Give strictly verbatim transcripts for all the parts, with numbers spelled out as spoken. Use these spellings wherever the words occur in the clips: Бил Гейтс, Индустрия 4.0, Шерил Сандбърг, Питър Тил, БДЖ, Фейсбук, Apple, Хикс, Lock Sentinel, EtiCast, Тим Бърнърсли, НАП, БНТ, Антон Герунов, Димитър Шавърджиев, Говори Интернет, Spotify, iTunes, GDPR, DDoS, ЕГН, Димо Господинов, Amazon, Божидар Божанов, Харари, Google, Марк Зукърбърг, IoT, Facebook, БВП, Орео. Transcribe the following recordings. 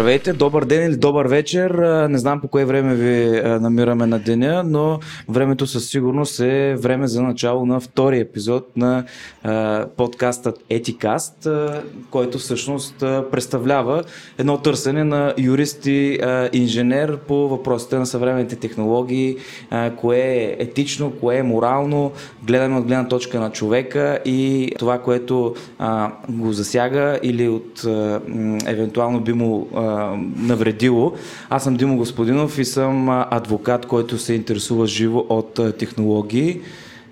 Здравейте, добър ден или добър вечер. Не знам по кое време ви намираме на деня, но времето със сигурност е време за начало на втори епизод на подкастът EtiCast, който всъщност представлява едно търсене на юрист и инженер по въпросите на съвременните технологии, кое е етично, кое е морално, гледаме от гледна точка на човека и това, което го засяга или от евентуално би му а, навредило. Аз съм Димо Господинов и съм адвокат, който се интересува живо от а, технологии.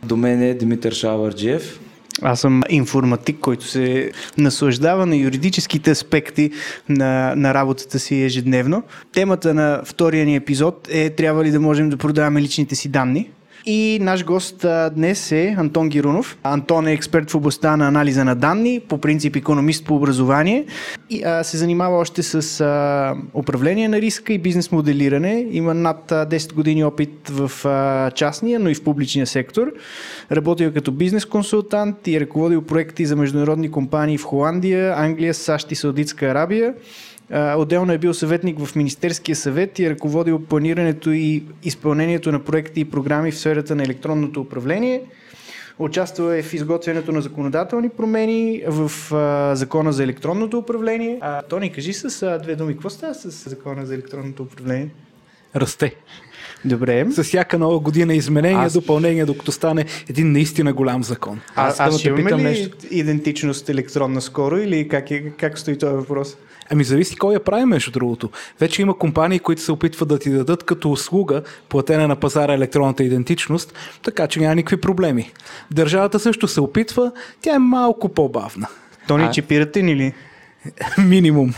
До мен е Димитър Шавърджиев. Аз съм информатик, който се наслаждава на юридическите аспекти на, на работата си ежедневно. Темата на втория ни епизод е: трябва ли да можем да продаваме личните си данни? И наш гост днес е Антон Герунов. Антон е експерт в областта на анализа на данни, по принцип икономист по образование и а, се занимава още с а, управление на риска и бизнес моделиране. Има над а, десет години опит в а, частния, но и в публичния сектор. Работил като бизнес консултант и ръководил проекти за международни компании в Холандия, Англия, САЩ и Саудитска Арабия. Отделно е бил съветник в Министерския съвет и е ръководил планирането и изпълнението на проекти и програми в сферата на електронното управление. Участвал е в изготвянето на законодателни промени в а, Закона за електронното управление. А, Тони, кажи с а, две думи, какво става с Закона за електронното управление? Расте. Добре. С всяка нова година изменения, аз... допълнения, докато стане един наистина голям закон. А, аз, аз ще имаме ли нещо? Идентичност електронна скоро или как, е, как стои този въпрос? Ами зависи кой я прави, между другото. Вече има компании, които се опитват да ти дадат като услуга платена на пазара електронната идентичност, така че няма никакви проблеми. Държавата също се опитва, тя е малко по-бавна. Тони, а... чипиратин или? Минимум.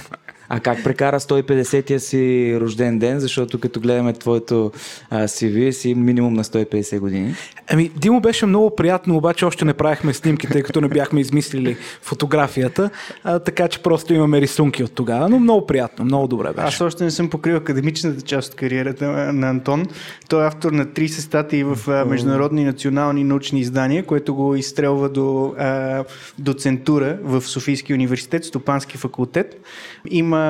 А как прекара сто и петдесетия си рожден ден, защото като гледаме твоето а, си ви, си минимум на сто и петдесет години? Ами, Димо, беше много приятно, обаче още не правихме снимки, тъй като не бяхме измислили фотографията, а, така че просто имаме рисунки от тогава, но много приятно, много добре беше. Аз още не съм покрил академичната част от кариерата на Антон. Той е автор на трийсет статии в международни и национални научни издания, което го изстрелва до а, доцентура в Софийския университет, Стопански факултет. Има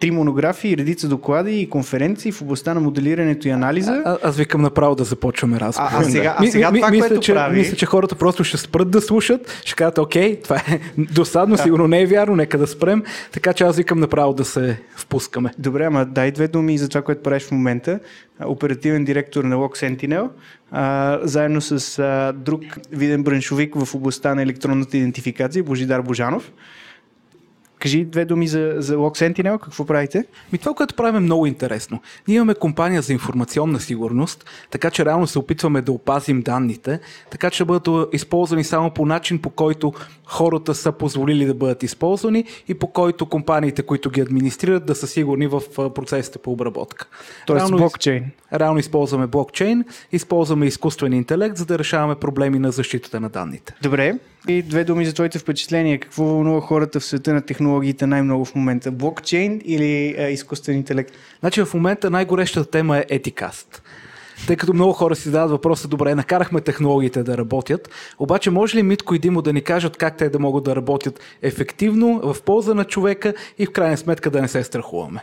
три монографии, редица доклади и конференции в областта на моделирането и анализа. А, аз викам направо да започваме разговор. А, а сега, а сега ми, това, ми, което мисля, че, прави... Мисля, че хората просто ще спрат да слушат, ще кажат, окей, това е досадно, да. Сигурно не е вярно, нека да спрем, така че аз викам направо да се впускаме. Добре, ама дай две думи за това, което правиш в момента. Оперативен директор на Lock Sentinel, а, заедно с а, друг виден браншовик в областта на електронната идентификация, Божидар Божанов. Кажи две думи за, за Lock Sentinel, какво правите? Ми това, което правим, е много интересно. Ние имаме компания за информационна сигурност, така че реално се опитваме да опазим данните, така че да бъдат използвани само по начин, по който хората са позволили да бъдат използвани и по който компаниите, които ги администрират, да са сигурни в процесите по обработка. Тоест реално, блокчейн. Реално използваме блокчейн, използваме изкуствен интелект, за да решаваме проблеми на защитата на данните. Добре. И две думи за твоите впечатления. Какво вълнува хората в света на технологиите най-много в момента? Блокчейн или а, изкуствен интелект? Значи в момента най-горещата тема е EtiCast. Тъй като много хора си задават въпроса, добре, накарахме технологиите да работят, обаче може ли Митко и Димо да ни кажат как те да могат да работят ефективно, в полза на човека и в крайна сметка да не се страхуваме?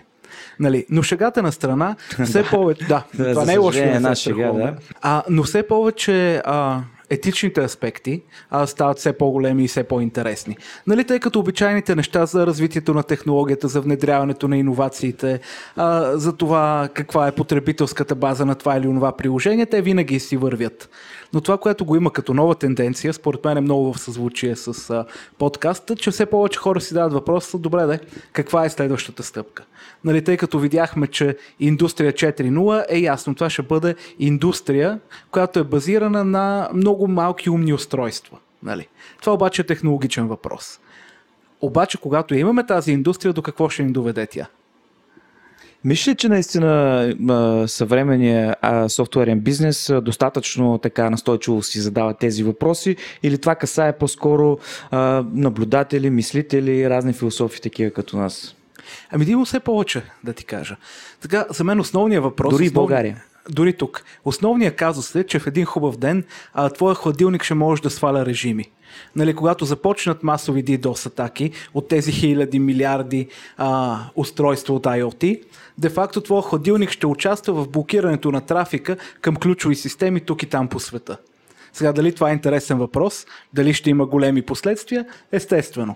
Нали, но шегата на страна, все повече... Да, това не е лошо да се страхуваме. А, но все повече... А... етичните аспекти а, стават все по-големи и все по-интересни. Нали, тъй като обичайните неща за развитието на технологията, за внедряването на иновациите, а, за това каква е потребителската база на това или онова приложение, те винаги си вървят. Но това, което го има като нова тенденция, според мен е много в съзвучие с а, подкаста, че все повече хора си дават въпроса, добре де, каква е следващата стъпка? Нали, тъй като видяхме, че Индустрия четири нула е ясно, това ще бъде индустрия, която е базирана на много малки умни устройства. Нали? Това обаче е технологичен въпрос. Обаче, когато имаме тази индустрия, до какво ще ни доведе тя? Мисля, че наистина съвременния софтуерен бизнес достатъчно така настойчиво си задава тези въпроси или това касае по-скоро наблюдатели, мислители, разни философи такива като нас? Ами да има все повече, да ти кажа. Така, за мен основният въпрос... Дори основ... в България. дори тук. Основният казус е, че в един хубав ден а, твоя хладилник ще може да сваля режими. Нали, когато започнат масови DDoS атаки от тези хиляди, милиарди а, устройства от IoT, де-факто твой хладилник ще участва в блокирането на трафика към ключови системи тук и там по света. Сега, дали това е интересен въпрос, дали ще има големи последствия, естествено.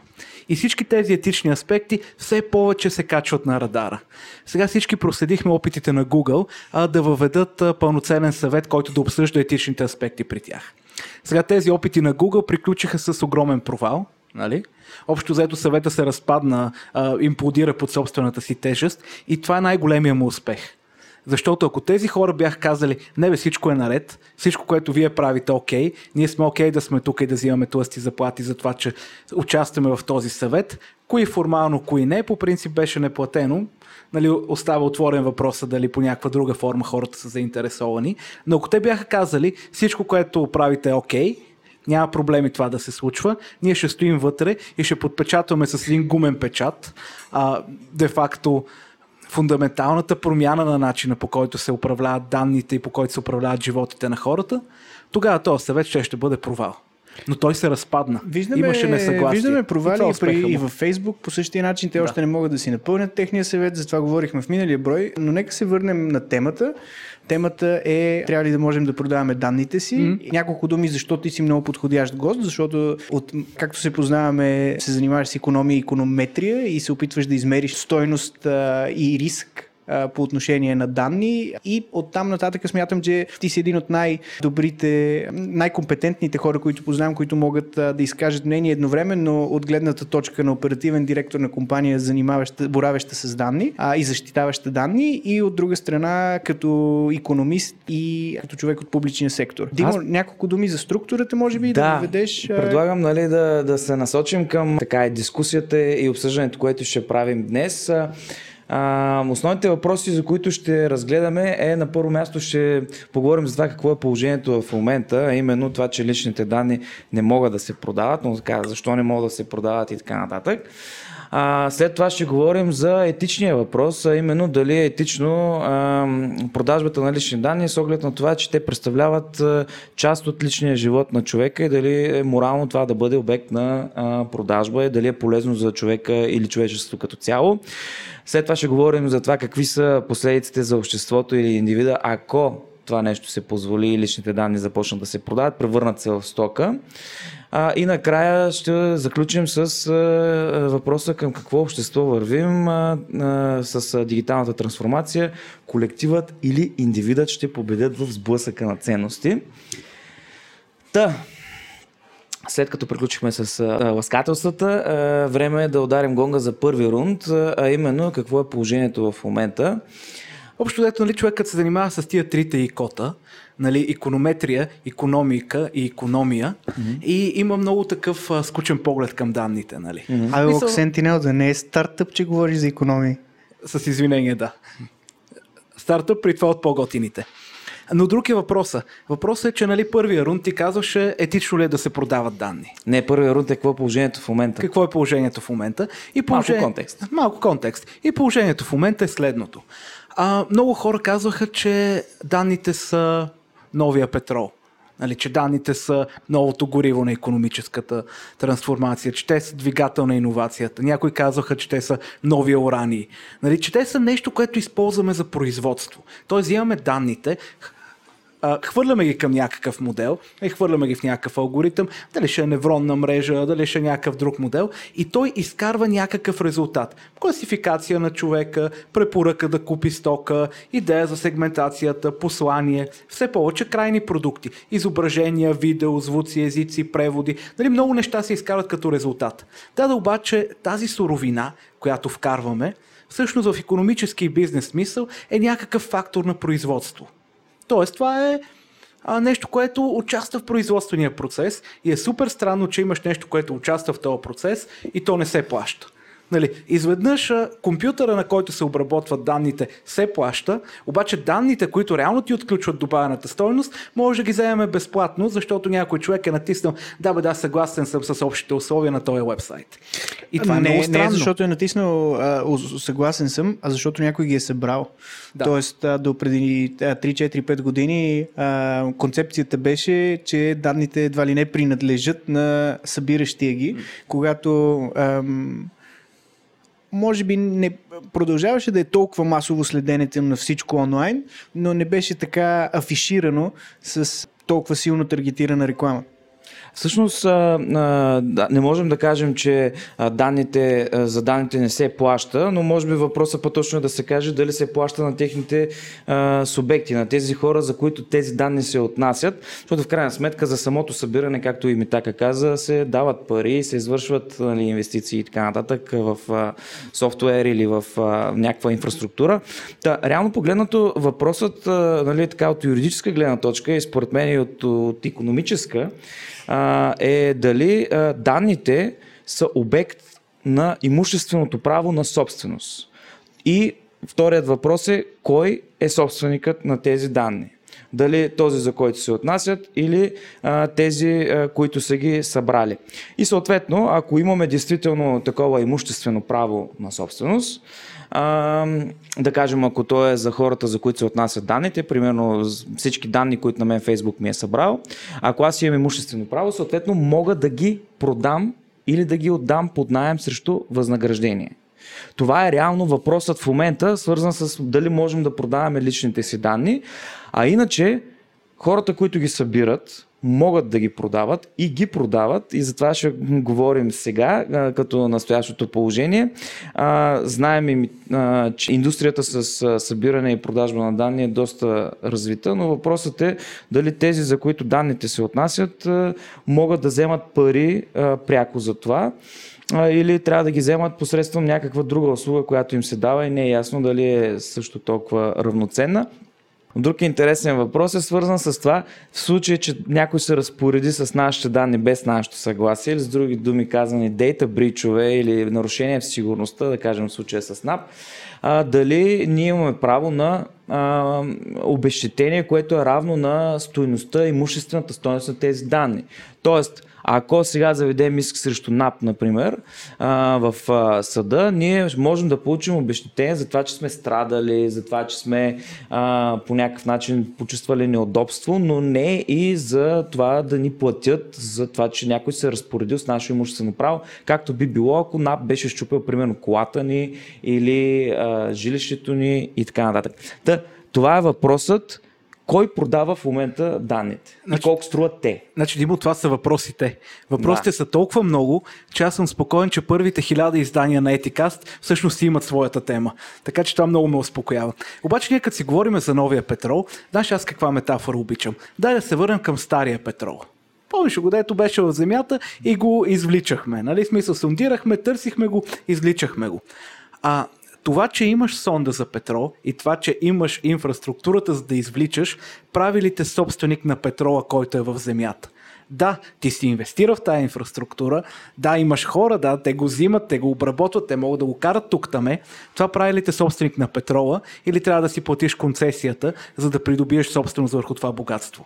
И всички тези етични аспекти все повече се качват на радара. Сега всички проследихме опитите на Google а, да въведат а, пълноценен съвет, който да обсъжда етичните аспекти при тях. Сега тези опити на Google приключиха с огромен провал. Нали? Общо взето съвета се разпадна, а, имплодира под собствената си тежест и това е най-големия му успех. Защото ако тези хора бяха казали, не бе, всичко е наред, всичко, което вие правите окей, ние сме окей да сме тук и да взимаме тлъсти заплати за това, че участваме в този съвет, кои формално, кои не, по принцип беше неплатено, нали, остава отворен въпроса дали по някаква друга форма хората са заинтересовани, но ако те бяха казали, всичко, което правите е окей, няма проблеми това да се случва, ние ще стоим вътре и ще подпечатваме с един гумен печат, а, де-факто фундаменталната промяна на начина, по който се управляват данните и по който се управляват животите на хората, тогава този съвет ще, ще бъде провал. Но той се разпадна. Виждаме, имаше несъгласие. Виждаме провали и, при, и във Фейсбук. По същия начин те да. още не могат да си напълнят техния съвет, затова говорихме в миналия брой, но нека се върнем на темата. Темата е, трябва ли да можем да продаваме данните си. Mm-hmm. Няколко думи, защо ти си много подходящ гост, защото от, както се познаваме, се занимаваш с икономия и иконометрия и се опитваш да измериш стойност а, и риск по отношение на данни и оттам нататък смятам, че ти си един от най-добрите, най-компетентните хора, които познавам, които могат да изкажат мнение едновременно от гледната точка на оперативен директор на компания, занимаваща, боравеща с данни а, и защитаваща данни и от друга страна като икономист и като човек от публичния сектор. Димо, Аз... няколко думи за структурата, може би, да, да доведеш... Предлагам нали, да, да се насочим към така, дискусията и обсъждането, което ще правим днес. Uh, основните въпроси, за които ще разгледаме е на първо място ще поговорим за това какво е положението в момента, а именно това, че личните данни не могат да се продават, но така, защо не могат да се продават и така нататък. Uh, след това ще говорим за етичния въпрос, а именно дали е етично uh, продажбата на лични данни с оглед на това, че те представляват uh, част от личния живот на човека и дали е морално това да бъде обект на uh, продажба и дали е полезно за човека или човечеството като цяло. След това ще говорим за това какви са последиците за обществото или индивида, ако това нещо се позволи и личните данни започнат да се продават, превърнат се в стока. А, и накрая ще заключим с а, въпроса към какво общество вървим а, а, с а, дигиталната трансформация, колективът или индивидът ще победят в сблъсъка на ценности. Та... След като приключихме с а, ласкателствата, а, време е да ударим гонга за първи рунд, а именно какво е положението в момента. Общо взето, нали, човекът се занимава с тия трите икота, нали, иконометрия, икономика и икономия mm-hmm. и има много такъв а, скучен поглед към данните. Нали. Mm-hmm. А Lock Sentinel да не е стартъп, че говориш за икономии? С извинение, да. Стартъп при това от по-готините. Но друг е въпроса. Въпросът е, че нали, първия рунд ти казваше етично ли е да се продават данни. Не, първия рунд е какво е положението в момента. Какво е положението в момента? И положение... Малко контекст. Малко контекст. И положението в момента е следното. А, много хора казваха, че данните са новия петрол. Нали, че данните са новото гориво на икономическата трансформация, че те са двигател на иновацията. Някои казваха, че те са нови урани. Нали, че те са нещо, което използваме за производство. Тоест имаме данните, хвърляме ги към някакъв модел, и хвърляме ги в някакъв алгоритъм, дали ще е невронна мрежа, дали ще е някакъв друг модел и той изкарва някакъв резултат. Класификация на човека, препоръка да купи стока, идея за сегментацията, послание, все повече крайни продукти, изображения, видео, звуци, езици, преводи, дали много неща се изкарват като резултат. Да, да обаче тази суровина, която вкарваме, всъщност в икономически и бизнес смисъл е някакъв фактор на производство. Тоест, това е а, нещо, което участва в производствения процес и е супер странно, че имаш нещо, което участва в този процес и то не се плаща. Нали, изведнъж компютъра, на който се обработват данните, се плаща, обаче данните, които реално ти отключват добавената стойност, може да ги вземем безплатно, защото някой човек е натиснал да бе да, съгласен съм с общите условия на този уебсайт. И това не, е много странно. Не защото е натиснал а, съгласен съм, а защото някой ги е събрал. Да. Тоест до преди три четири пет години а, концепцията беше, че данните едва ли не принадлежат на събиращия ги, mm. когато ам, може би не продължаваше да е толкова масово следенето на всичко онлайн, но не беше така афиширано с толкова силно таргетирана реклама. Всъщност не можем да кажем, че данните, за данните не се плаща, но може би въпросът по-точно е да се каже дали се плаща на техните субекти, на тези хора, за които тези данни се отнасят, защото в крайна сметка за самото събиране, както и Митака каза, се дават пари, се извършват нали, инвестиции и така нататък в софтуер или в някаква инфраструктура. Та, реално погледнато въпросът нали, така, от юридическа гледна точка и според мен и от, от икономическа, е дали данните са обект на имущественото право на собственост. И вторият въпрос е кой е собственикът на тези данни. Дали този, за който се отнасят или а, тези, а, които са ги събрали. И съответно, ако имаме действително такова имуществено право на собственост, а, да кажем, ако то е за хората, за които се отнасят данните, примерно всички данни, които на мен Facebook ми е събрал, ако аз имам имуществено право, съответно мога да ги продам или да ги отдам под наем срещу възнаграждение. Това е реално въпросът в момента, свързан с дали можем да продаваме личните си данни, а иначе хората, които ги събират, могат да ги продават и ги продават и затова ще говорим сега, като настоящото положение. Знаем, че индустрията с събиране и продажба на данни е доста развита, но въпросът е дали тези, за които данните се отнасят, могат да вземат пари пряко за това. Или трябва да ги вземат посредством някаква друга услуга, която им се дава и не е ясно дали е също толкова равноценна. Друг интересен въпрос е свързан с това, в случай, че някой се разпореди с нашите данни без нашето съгласие или с други думи казани дейта бричове или нарушения в сигурността, да кажем в случая с НАП, а, дали ние имаме право на а, обезщетение, което е равно на стойността, имуществената стойност на тези данни. Тоест, ако сега заведем иск срещу НАП, например, в съда, ние можем да получим обезщетение за това, че сме страдали, за това, че сме по някакъв начин почувствали неудобство, но не и за това да ни платят за това, че някой се е разпоредил с наше имуществено право, както би било, ако НАП беше счупил, примерно, колата ни или жилището ни и така нататък. Та, това е въпросът. Кой продава в момента данните? Значи, и колко струват те? Значи, Димо, това са въпросите. Въпросите да. са толкова много, че аз съм спокоен, че първите хиляда издания на EtiCast всъщност имат своята тема. Така че това много ме успокоява. Обаче ние като си говорим за новия петрол, знаеш аз каква метафора обичам? Дай да се върнем към стария петрол. Помниш го, дето беше в земята и го извличахме. Нали? Смисъл, сондирахме, търсихме го, извличахме го. А... Това, че имаш сонда за петрол и това, че имаш инфраструктурата за да извличаш, прави ли те собственик на петрола, който е в земята? Да, ти си инвестира в тая инфраструктура, да, имаш хора, да, те го взимат, те го обработват, те могат да го карат тук-таме. Това прави ли те собственик на петрола или трябва да си платиш концесията, за да придобиеш собственост върху това богатство?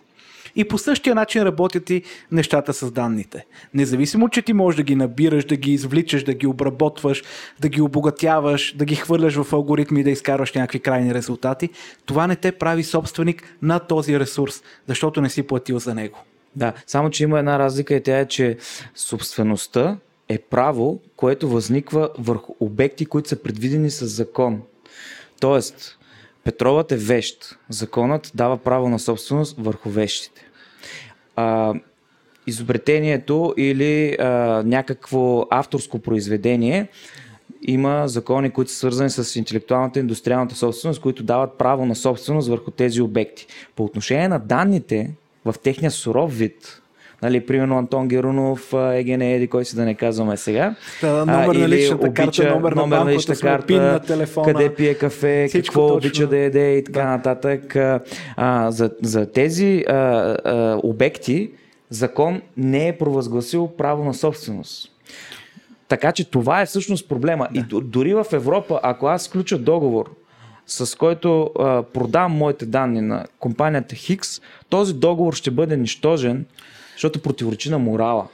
И по същия начин работят и нещата с данните. Независимо, че ти можеш да ги набираш, да ги извличаш, да ги обработваш, да ги обогатяваш, да ги хвърляш в алгоритми и да изкарваш някакви крайни резултати, това не те прави собственик на този ресурс, защото не си платил за него. Да, само че има една разлика и тя е, че собствеността е право, което възниква върху обекти, които са предвидени с закон. Тоест, петролът е вещ. Законът дава право на собственост върху вещите. А, изобретението или а, някакво авторско произведение има закони, които са свързани с интелектуалната и индустриалната собственост, които дават право на собственост върху тези обекти. По отношение на данните в техния суров вид, нали, примерно Антон Герунов, ЕГН, еди, кой си да не казваме сега. Та, номер на личната обича, карта, номер на банката, карта, пин на телефона, къде пие кафе, какво точно обича да яде и така да. нататък. А, за, за тези а, а, обекти закон не е провъзгласил право на собственост. Така че това е всъщност проблема. Да. И дори в Европа, ако аз включа договор, с който а, продам моите данни на компанията Хикс, този договор ще бъде нищожен, защото противоречи на морала.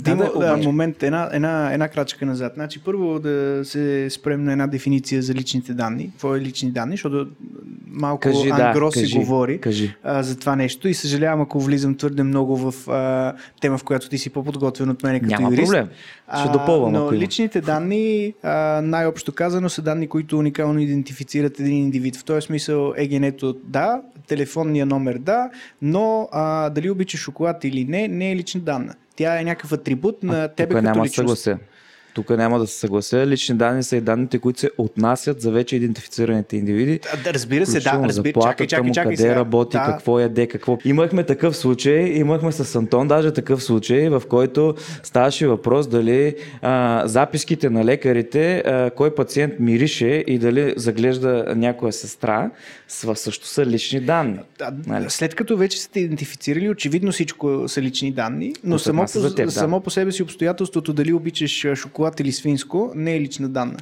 Димо, да, да, момент, една, една, една крачка назад. Значи, първо да се спрем на една дефиниция за личните данни. Какво е лични данни, защото малко ангро да, се говори кажи. А, за това нещо и съжалявам, ако влизам твърде много в а, тема, в която ти си по-подготвен от мен като юрист. Няма проблем, ще допълвам. А, но личните данни, а, най-общо казано, са данни, които уникално идентифицират един индивид. В този смисъл ЕГН-то да, телефонния номер да, но а, дали обичаш шоколад или не, не е лична данна. Тя е някакъв атрибут на а, тебе като личност. Тук няма да се съглася. Лични данни са и данните, които се отнасят за вече идентифицираните индивиди. Да, разбира се, да, разбира се. Чакай, чакай, му, чакай. Къде сега работи, да, какво яде, какво. Имахме такъв случай, имахме с Антон даже такъв случай, в който ставаше въпрос дали а, записките на лекарите, а, кой пациент мирише и дали заглежда някоя сестра, също са лични данни. Да, нали? След като вече сте идентифицирали, очевидно всичко са лични данни, но само по, теб, да. само по себе си обстоятелството дали обичаш шоколад или свинско, не е лична данна.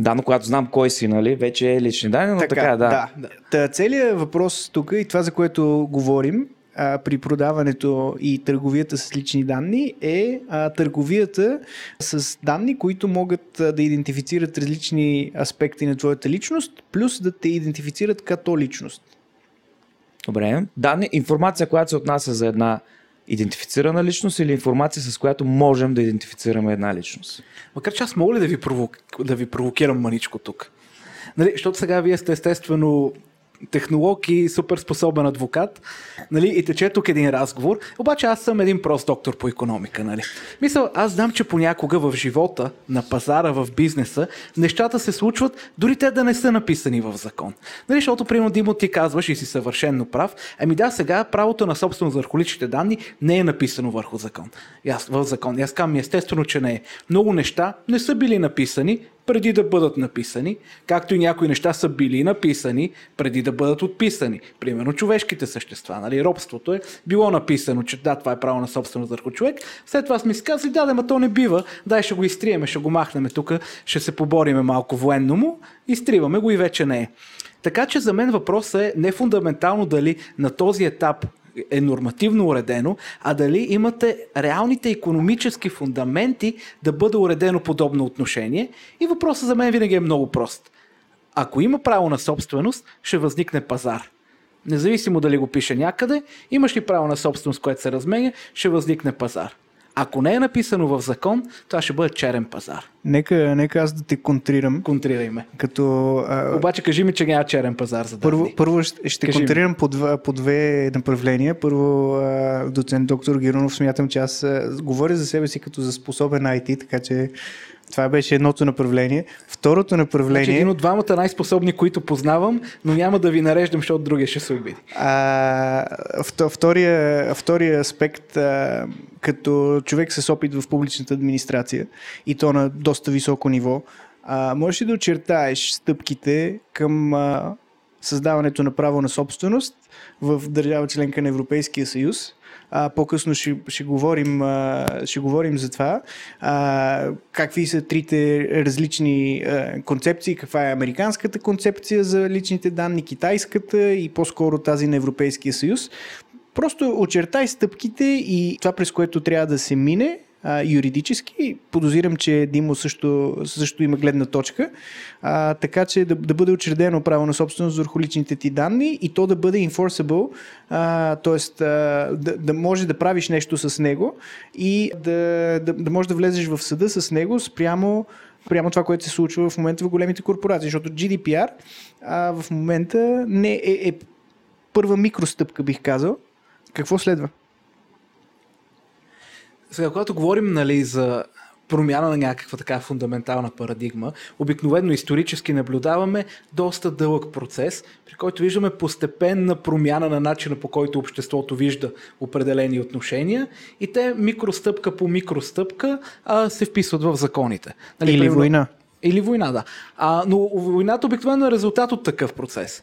Да, но когато знам кой си, нали, вече е лични данни, но така, така да. да. Та, целият въпрос тук и това, за което говорим а, при продаването и търговията с лични данни е а, търговията с данни, които могат а, да идентифицират различни аспекти на твоята личност, плюс да те идентифицират като личност. Добре. Данни, информация, която се отнася за една идентифицирана личност или информация, с която можем да идентифицираме една личност. Макар че аз мога ли да ви, провок... да ви провокирам маничко тук? Нали, защото сега вие сте естествено технолог и супер способен адвокат, нали, и тече тук един разговор, обаче аз съм един прост доктор по икономика. Нали. Мисля, аз знам, че понякога в живота, на пазара, в бизнеса, нещата се случват, дори те да не са написани в закон. Нали, защото, примерно, Димо, ти казваш и си съвършенно прав, ами да, сега правото на собственост върху личните данни не е написано върху закон. Аз, в закон. Аз казвам, естествено, че не е. Много неща не са били написани преди да бъдат написани, както и някои неща са били написани преди да бъдат отписани. Примерно човешките същества, нали, робството е било написано, че да, това е право на собственост върху човек, след това сме си казали, да, да, ма то не бива, дай ще го изтриеме, ще го махнем тук, ще се побориме малко военно му, изтриваме го и вече не е. Така че за мен въпросът е не фундаментално дали на този етап е нормативно уредено, а дали имате реалните икономически фундаменти да бъде уредено подобно отношение. И въпросът за мен винаги е много прост. Ако има право на собственост, ще възникне пазар. Независимо дали го пише някъде, имаш ли право на собственост, което се разменя, ще възникне пазар. Ако не е написано в закон, това ще бъде черен пазар. Нека, нека аз да те контрирам. Контрирай ме. Като, а... Обаче кажи ми, че няма черен пазар за данни. Първо, първо ще, ще контрирам по, два, по две направления. Първо, а, доцент доктор Герунов, смятам, че аз а, говоря за себе си като за способен ай ти, така че това беше едното направление. Второто направление... Значи един от двамата най-способни, които познавам, но няма да ви нареждам, защото другия ще се обиди. А, втория, втория аспект, а, като човек с опит в публичната администрация и то на доста високо ниво, а, можеш ли да очертаеш стъпките към а, създаването на право на собственост в държава членка на Европейския съюз? А, по-късно ще, ще, говорим, а, ще говорим за това. А, какви са трите различни а, концепции, каква е американската концепция за личните данни, китайската и по-скоро тази на Европейския съюз. Просто очертай стъпките и това, през което трябва да се мине а, юридически. Подозирам, че Димо също, също има гледна точка. А, така че да, да бъде учредено право на собственост върху личните ти данни и то да бъде enforceable, т.е. Да, да може да правиш нещо с него и да, да, да можеш да влезеш в съда с него спрямо прямо това, което се случва в момента в големите корпорации. Защото джи ди пи ар а, в момента не е, е първа микростъпка, бих казал. Какво следва? Сега, когато говорим, нали, за промяна на някаква така фундаментална парадигма, обикновено исторически наблюдаваме доста дълъг процес, при който виждаме постепенна промяна на начина, по който обществото вижда определени отношения и те микростъпка по микростъпка а, се вписват в законите. Нали, Или примерно... война. Или война, да. А, но войната обикновено е резултат от такъв процес.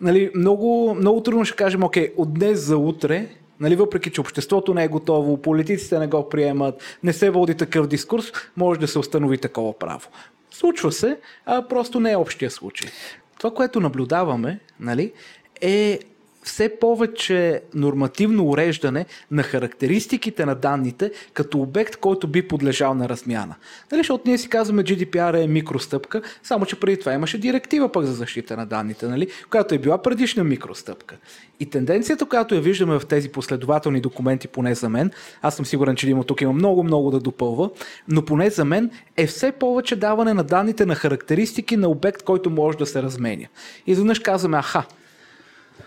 Нали, много, много трудно ще кажем, окей, от днес за утре Нали, въпреки че обществото не е готово, политиците не го приемат, не се води такъв дискурс, може да се установи такова право. Случва се, а просто не е общия случай. Това, което наблюдаваме, нали, е все повече нормативно уреждане на характеристиките на данните като обект, който би подлежал на размяна. Нали, защото ние си казваме, джи ди пи ар е микростъпка, само че преди това имаше директива пък за защита на данните, нали, която е била предишна микростъпка. И тенденцията, която я виждаме в тези последователни документи, поне за мен, аз съм сигурен, че Димо тук има много-много да допълва, но поне за мен е все повече даване на данните на характеристики на обект, който може да се разменя. И изведнъж казваме, аха,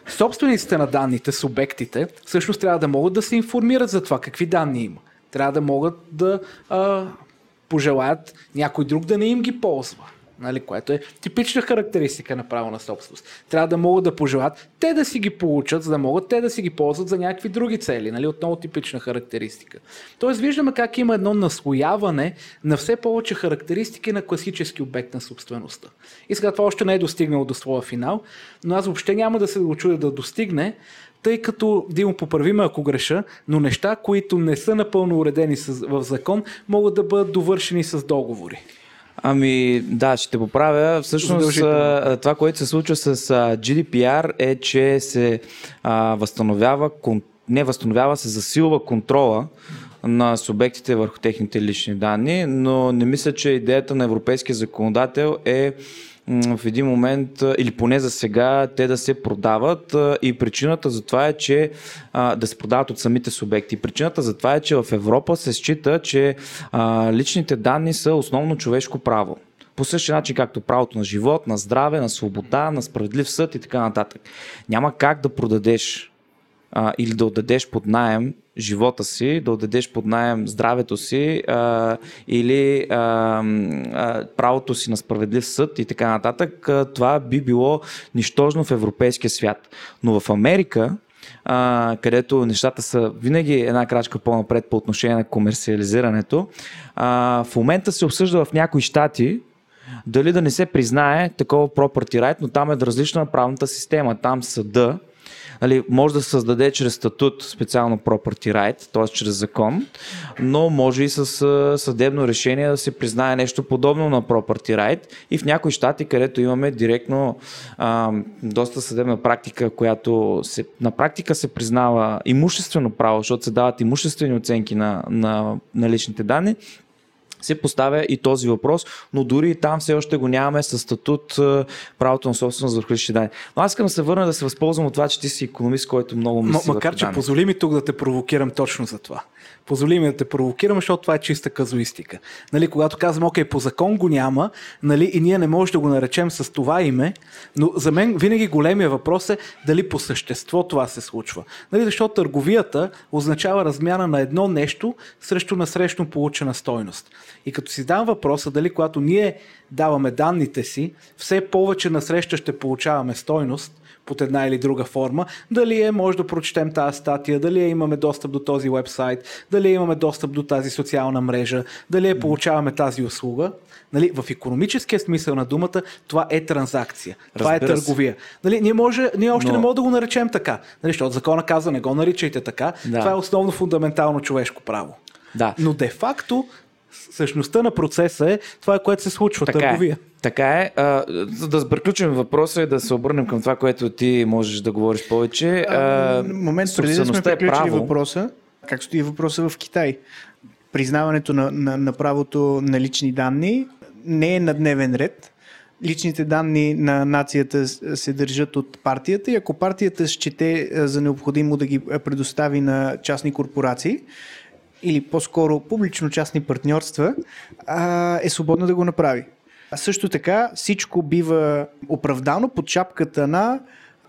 собствениците на данните, субектите, всъщност трябва да могат да се информират за това какви данни има. Трябва да могат да а, пожелаят някой друг да не им ги ползва, нали, което е типична характеристика на право на собственост. Трябва да могат да пожелаят те да си ги получат, за да могат те да си ги ползват за някакви други цели. Нали, отново типична характеристика. Тоест виждаме как има едно наслояване на все повече характеристики на класически обект на собствеността. И сега това още не е достигнало до своя финал, но аз въобще няма да се очудя да достигне, тъй като, Димо, поправи ме ако греша, но неща, които не са напълно уредени в закон, могат да бъдат довършени с договори. Ами да, ще те поправя. Всъщност това, което се случва с джи ди пи ар е, че се а, възстановява, не възстановява, се засилва контрола на субектите върху техните лични данни, но не мисля, че идеята на европейския законодател е в един момент, или поне за сега, те да се продават, и причината за това е, че да се продават от самите субекти. Причината за това е, че в Европа се счита, че личните данни са основно човешко право. По същия начин, както правото на живот, на здраве, на свобода, на справедлив съд и така нататък. Няма как да продадеш или да отдадеш под наем живота си, да отдадеш под наем здравето си а, или а, а, правото си на справедлив съд и така нататък. А, това би било нищожно в европейския свят. Но в Америка, а, където нещата са винаги една крачка по-напред по отношение на комерциализирането, а, в момента се обсъжда в някои щати дали да не се признае такова property right, но там е различна правната система. Там съда, нали, може да се създаде чрез статут специално property right, т.е. чрез закон, но може и с съдебно решение да се признае нещо подобно на property right, и в някои щати, където имаме директно а, доста съдебна практика, която се, на практика се признава имуществено право, защото се дават имуществени оценки на, на, на личните данни, се поставя и този въпрос, но дори и там все още го нямаме със статут правото на собственост върху лични данни. Но аз искам да се върна да се възползвам от това, че ти си икономист, който много мисли. М- макар че данни. Позволи ми тук да те провокирам точно за това. Позволи ми да те провокирам, защото това е чиста казуистика. Нали, когато казвам, окей, по закон го няма, нали, и ние не можем да го наречем с това име, но за мен винаги големия въпрос е дали по същество това се случва. Нали, защото търговията означава размяна на едно нещо срещу насрещно получена стойност. И като си дам въпроса дали когато ние даваме данните си, все повече насреща ще получаваме стойност под една или друга форма, дали е може да прочетем тази статия, дали е имаме достъп до този уебсайт, дали е имаме достъп до тази социална мрежа, дали е получаваме тази услуга. Нали, в икономическия смисъл на думата това е транзакция, това Разбира е търговия. Нали, ние, може, ние още Но... не можем да го наречем така, нали, защото закона казва не го наричайте така, да. Това е основно фундаментално човешко право. Да. Но де факто същността на процеса е това, което се случва, така търговия. Е. Така е. А, да приключим въпроса и да се обърнем към това, което ти можеш да говориш повече. А, момент, преди да сме приключили е въпроса, как стои въпроса в Китай. Признаването на, на, на правото на лични данни не е на дневен ред. Личните данни на нацията се държат от партията и ако партията счете за необходимо да ги предостави на частни корпорации, или по-скоро публично-частни партньорства, е свободно да го направи. А също така всичко бива оправдано под шапката на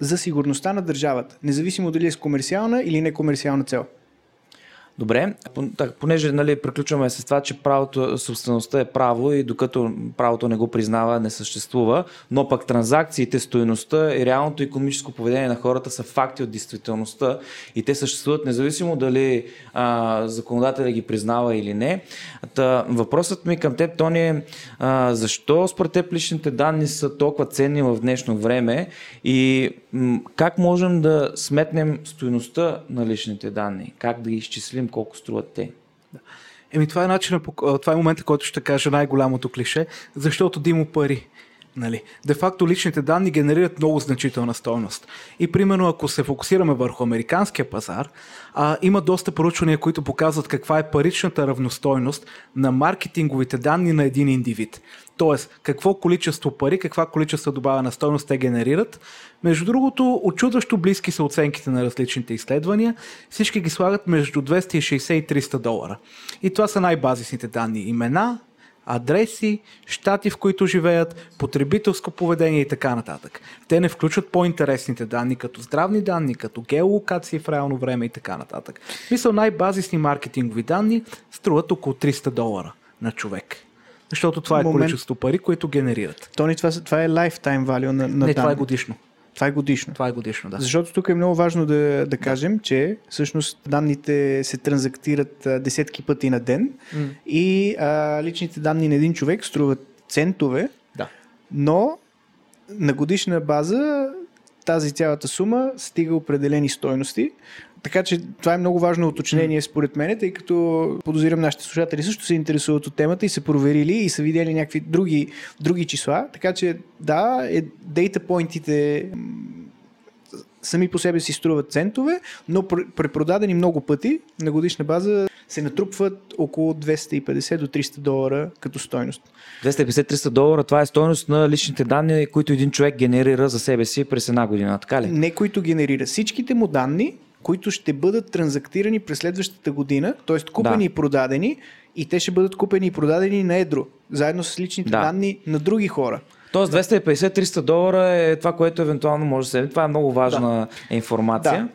за сигурността на държавата, независимо дали е с комерциална или некомерциална цел. Добре, понеже, нали, приключваме с това, че правото, собствеността е право и докато правото не го признава, не съществува, но пък транзакциите, стойността и реалното икономическо поведение на хората са факти от действителността и те съществуват независимо дали а, законодателя ги признава или не. Та, въпросът ми към теб, Тони, е а, защо според теб личните данни са толкова ценни в днешно време и Как можем да сметнем стойността на личните данни? Как да изчислим колко струват те? Еми това е начинът, това е момента, който ще кажа най-голямото клише, защото Димо пари. Нали. Де факто личните данни генерират много значителна стойност. И примерно ако се фокусираме върху американския пазар, а, има доста проучвания, които показват каква е паричната равностойност на маркетинговите данни на един индивид. Тоест, какво количество пари, каква количество добавена стойност те генерират. Между другото, очудващо близки са оценките на различните изследвания. Всички ги слагат между двеста и шейсет и триста долара. И това са най-базисните данни. Имена, адреси, щати, в които живеят, потребителско поведение и така нататък. Те не включват по-интересните данни, като здравни данни, като геолокации в реално време и така нататък. Мисля, най-базисни маркетингови данни струват около триста долара на човек. Защото това е момент... количество пари, които генерират. Тони, това, това е lifetime value на, на не, данни. Не, това е годишно. Това е годишно. Това е годишно, да. Защото тук е много важно да, да кажем, да. че всъщност данните се транзактират десетки пъти на ден mm. и а, личните данни на един човек струват центове, да. но на годишна база тази цялата сума стига определени стойности. Така че това е много важно уточнение според мен, тъй като подозирам нашите слушатели също се интересуват от темата и са проверили и са видели някакви други, други числа. Така че да, е, data point-ите сами по себе си струват центове, но препродадени много пъти на годишна база се натрупват около двеста и петдесет до триста долара като стойност. двеста и петдесет до триста долара, това е стойност на личните данни, които един човек генерира за себе си през една година, така ли? Не които генерира. Всичките му данни, които ще бъдат транзактирани през следващата година, т.е. купени да. и продадени, и те ще бъдат купени и продадени на едро, заедно с личните да. данни на други хора. Тоест двеста и петдесет до триста долара е това, което евентуално може да се... Това е много важна да. информация. Да.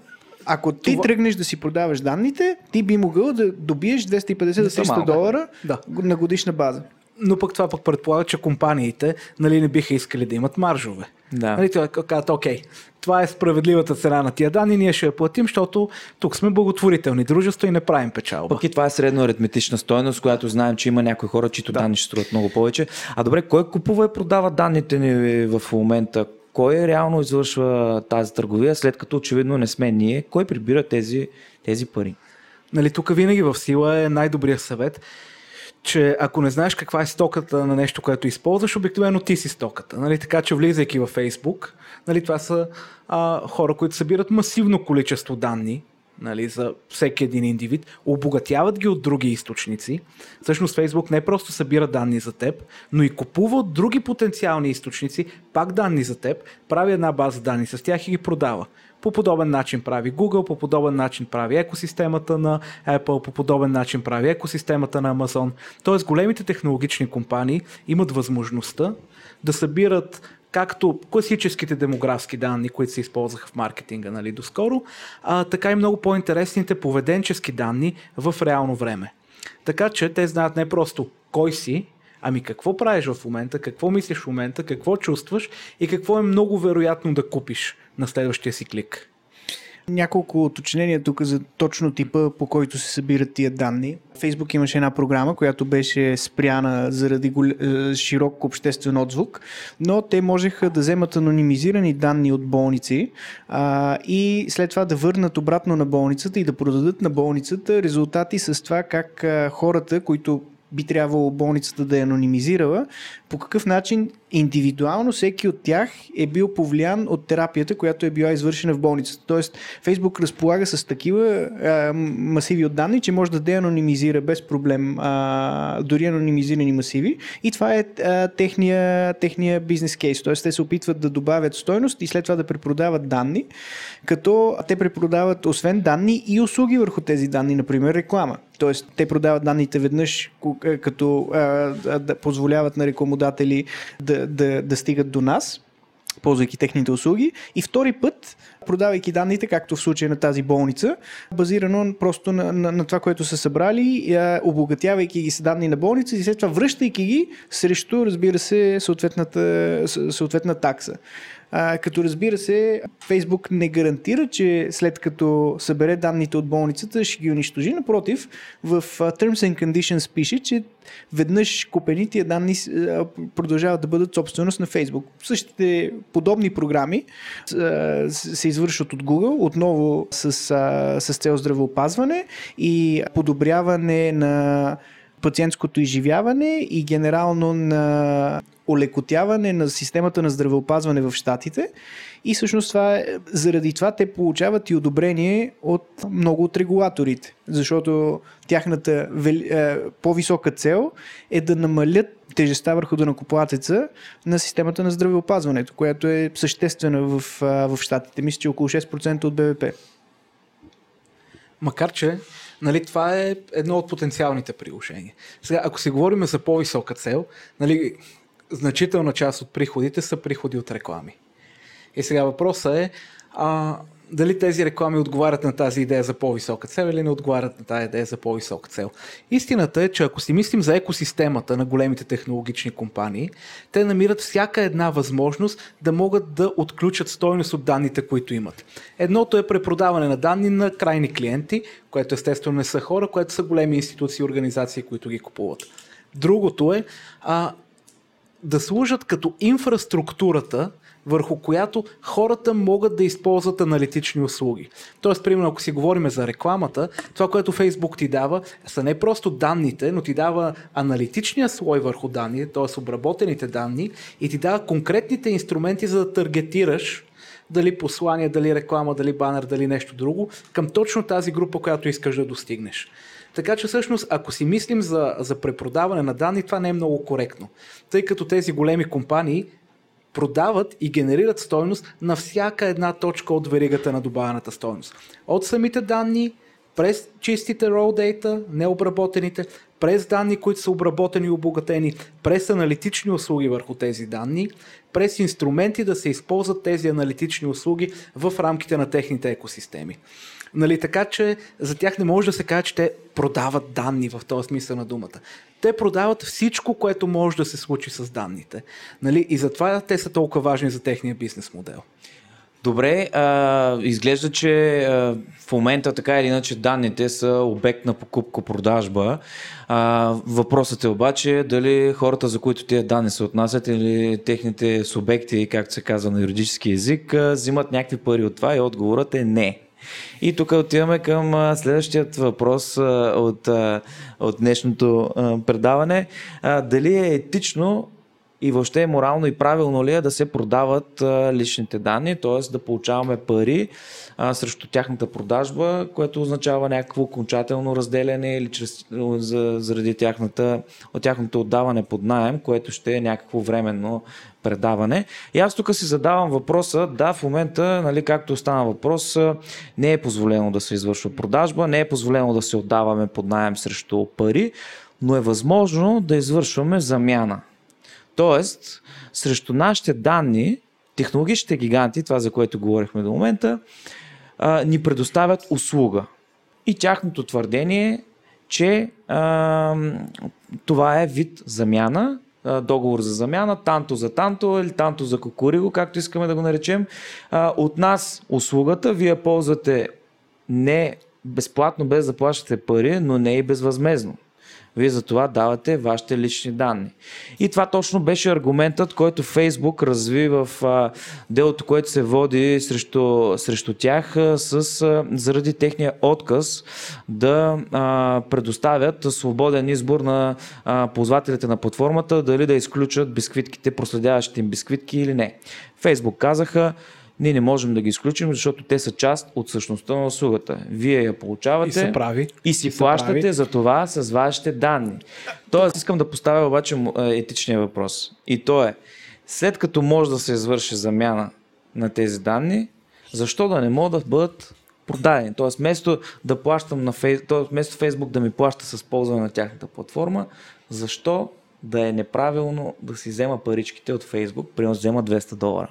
Ако ти това... тръгнеш да си продаваш данните, ти би могъл да добиеш двеста и петдесет до триста долара да. на годишна база. Но пък това пък предполага, че компаниите нали, не биха искали да имат маржове. Да. Нали, това казват, окей, това е справедливата цена на тия данни, ние ще я платим, защото тук сме благотворителни дружества и не правим печалба. Пък и това е средно аритметична стойност, която знаем, че има някои хора, чието да. данни ще струват много повече. А добре, кой купува и продава данните ни в момента? Кой реално извършва тази търговия, след като очевидно не сме ние? Кой прибира тези, тези пари? Нали, тук винаги в сила е най-добрият съвет, че ако не знаеш каква е стоката на нещо, което използваш, обикновено ти си стоката. Нали? Така че влизайки във Facebook, нали, това са а, хора, които събират масивно количество данни нали, за всеки един индивид, обогатяват ги от други източници. Всъщност Facebook не просто събира данни за теб, но и купува от други потенциални източници, пак данни за теб, прави една база данни с тях и ги продава. По подобен начин прави Google, по подобен начин прави екосистемата на Apple, по подобен начин прави екосистемата на Amazon. Тоест големите технологични компании имат възможността да събират както класическите демографски данни, които се използваха в маркетинга нали, доскоро, а, така и много по-интересните поведенчески данни в реално време. Така че те знаят не просто кой си, ами какво правиш в момента, какво мислиш в момента, какво чувстваш и какво е много вероятно да купиш на следващия си клик. Няколко уточнения тук за точно типа, по който се събират тия данни. Facebook имаше една програма, която беше спряна заради широк обществен отзвук, но те можеха да вземат анонимизирани данни от болници а, и след това да върнат обратно на болницата и да продадат на болницата резултати с това как а, хората, които би трябвало болницата да е анонимизирала, по какъв начин индивидуално всеки от тях е бил повлиян от терапията, която е била извършена в болницата. Тоест, Фейсбук разполага с такива а, масиви от данни, че може да деанонимизира без проблем а, дори анонимизирани масиви и това е а, техния, техния бизнес кейс. Тоест, те се опитват да добавят стойност и след това да препродават данни, като те препродават освен данни и услуги върху тези данни, например реклама. Тоест, те продават данните веднъж, като а, да позволяват на рекламодатели да, да, да стигат до нас, ползвайки техните услуги. И втори път продавайки данните, както в случая на тази болница, базирано просто на, на, на това, което са събрали, обогатявайки ги с данни на болница и след това връщайки ги срещу, разбира се, съответната, съответна такса. А, като разбира се, Facebook не гарантира, че след като събере данните от болницата ще ги унищожи. Напротив, в Terms and Conditions пише, че веднъж купените данни продължават да бъдат собственост на Facebook. Същите подобни програми а, се извършват от Google, отново с, а, с цел здравеопазване и подобряване на пациентското изживяване и генерално на олекотяване на системата на здравеопазване в щатите и всъщност това, заради това те получават и одобрение от много от регулаторите, защото тяхната вели, по-висока цел е да намалят тежестта върху данъкоплатеца на системата на здравеопазването, която е съществена в, в щатите. Мисля, че около шест процента от Б В П. Макар че нали, това е едно от потенциалните приложения. Сега, ако си говорим за по-висока цел, нали, значителна част от приходите са приходи от реклами. И сега въпросът е а, дали тези реклами отговарят на тази идея за по-висока цел или не отговарят на тази идея за по-висока цел. Истината е, че ако си мислим за екосистемата на големите технологични компании, те намират всяка една възможност да могат да отключат стойност от данните, които имат. Едното е препродаване на данни на крайни клиенти, което естествено не са хора, което са големи институции и организации, които ги купуват. Другото е а, да служат като инфраструктурата, върху която хората могат да използват аналитични услуги. Тоест, примерно, ако си говорим за рекламата, това, което Facebook ти дава, са не просто данните, но ти дава аналитичния слой върху данните, т.е. обработените данни и ти дава конкретните инструменти, за да таргетираш дали послание, дали реклама, дали банер, дали нещо друго, към точно тази група, която искаш да достигнеш. Така че всъщност, ако си мислим за, за препродаване на данни, това не е много коректно, тъй като тези големи компании продават и генерират стойност на всяка една точка от веригата на добавената стойност. От самите данни, през чистите raw data, необработените, през данни, които са обработени и обогатени, през аналитични услуги върху тези данни, през инструменти да се използват тези аналитични услуги в рамките на техните екосистеми. Нали, така че за тях не може да се каже, че те продават данни в този смисъл на думата. Те продават всичко, което може да се случи с данните. Нали, и затова те са толкова важни за техния бизнес модел. Добре, а, изглежда, че а, в момента така или иначе данните са обект на покупко-продажба. А, въпросът е обаче дали хората, за които тези данни се отнасят или техните субекти, както се казва на юридически език, а, взимат някакви пари от това и отговорът е не. И тук отиваме към следващият въпрос от, от днешното предаване. Дали е етично и въобще е морално и правилно ли е да се продават личните данни, т.е. да получаваме пари срещу тяхната продажба, което означава някакво окончателно разделяне или чрез, заради тяхната, от тяхното отдаване под наем, което ще е някакво временно предаване. И аз тук си задавам въпроса, да, в момента, нали, както стана въпрос, не е позволено да се извършва продажба, не е позволено да се отдаваме под наем срещу пари, но е възможно да извършваме замяна. Тоест, срещу нашите данни, технологичните гиганти, това за което говорихме до момента, а, ни предоставят услуга. И тяхното твърдение е, че а, това е вид замяна, а, договор за замяна, танто за танто или танто за кукуриго, както искаме да го наречем. А, от нас услугата, вие ползвате не безплатно, без да плащате пари, но не и безвъзмезно. Вие за това давате вашите лични данни. И това точно беше аргументът, който Фейсбук разви в а, делото, което се води срещу, срещу тях а, с, а, заради техния отказ да а, предоставят свободен избор на а, ползвателите на платформата, дали да изключат бисквитките, проследяващите им бисквитки или не. Фейсбук казаха, ние не можем да ги изключим, защото те са част от същността на услугата. Вие я получавате и, се прави, и си и плащате прави. За това с вашите данни. Тоест, искам да поставя обаче етичния въпрос. И то е, след като може да се извърши замяна на тези данни, защо да не могат да бъдат продадени? Тоест, вместо да плащам на Фейс... Тоест, вместо Фейсбук да ми плаща с ползване на тяхната платформа, защо да е неправилно да си взема паричките от Фейсбук, примерно взема двеста долара?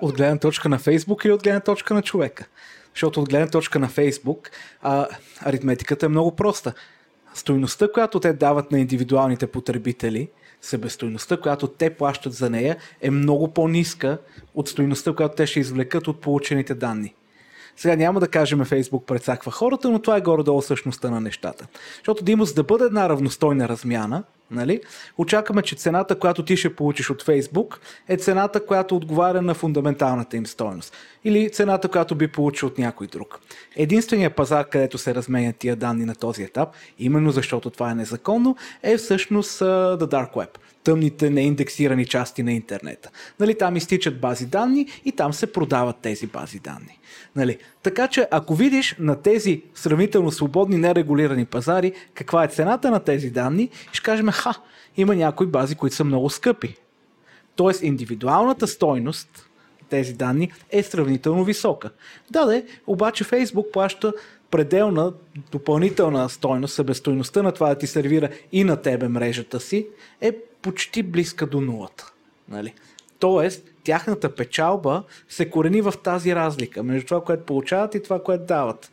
от гледна точка на Фейсбук или от гледна точка на човека. Защото от гледна точка на Фейсбук а, аритметиката е много проста. Стойността, която те дават на индивидуалните потребители, себестойността, която те плащат за нея, е много по-ниска от стойността, която те ще извлекат от получените данни. Сега няма да кажем Фейсбук прецаква хората, но това е горе-долу същността на нещата. Защото Димос, да бъде една равностойна размяна, нали, очакваме, че цената, която ти ще получиш от Фейсбук, е цената, която отговаря на фундаменталната им стойност. Или цената, която би получил от някой друг. Единственият пазар, където се разменят тия данни на този етап, именно защото това е незаконно, е всъщност uh, The Dark Web. Тъмните неиндексирани части на интернета. Нали, там изтичат бази данни и там се продават тези бази данни. Нали, така че ако видиш на тези сравнително свободни нерегулирани пазари каква е цената на тези данни, ще кажем, ха, има някои бази, които са много скъпи. Тоест индивидуалната стойност тези данни е сравнително висока. Да, да, обаче Фейсбук плаща пределна, допълнителна стойност, себестойността на това да ти сервира и на тебе мрежата си е почти близка до нулата. Нали? Тоест, тяхната печалба се корени в тази разлика между това, което получават и това, което дават.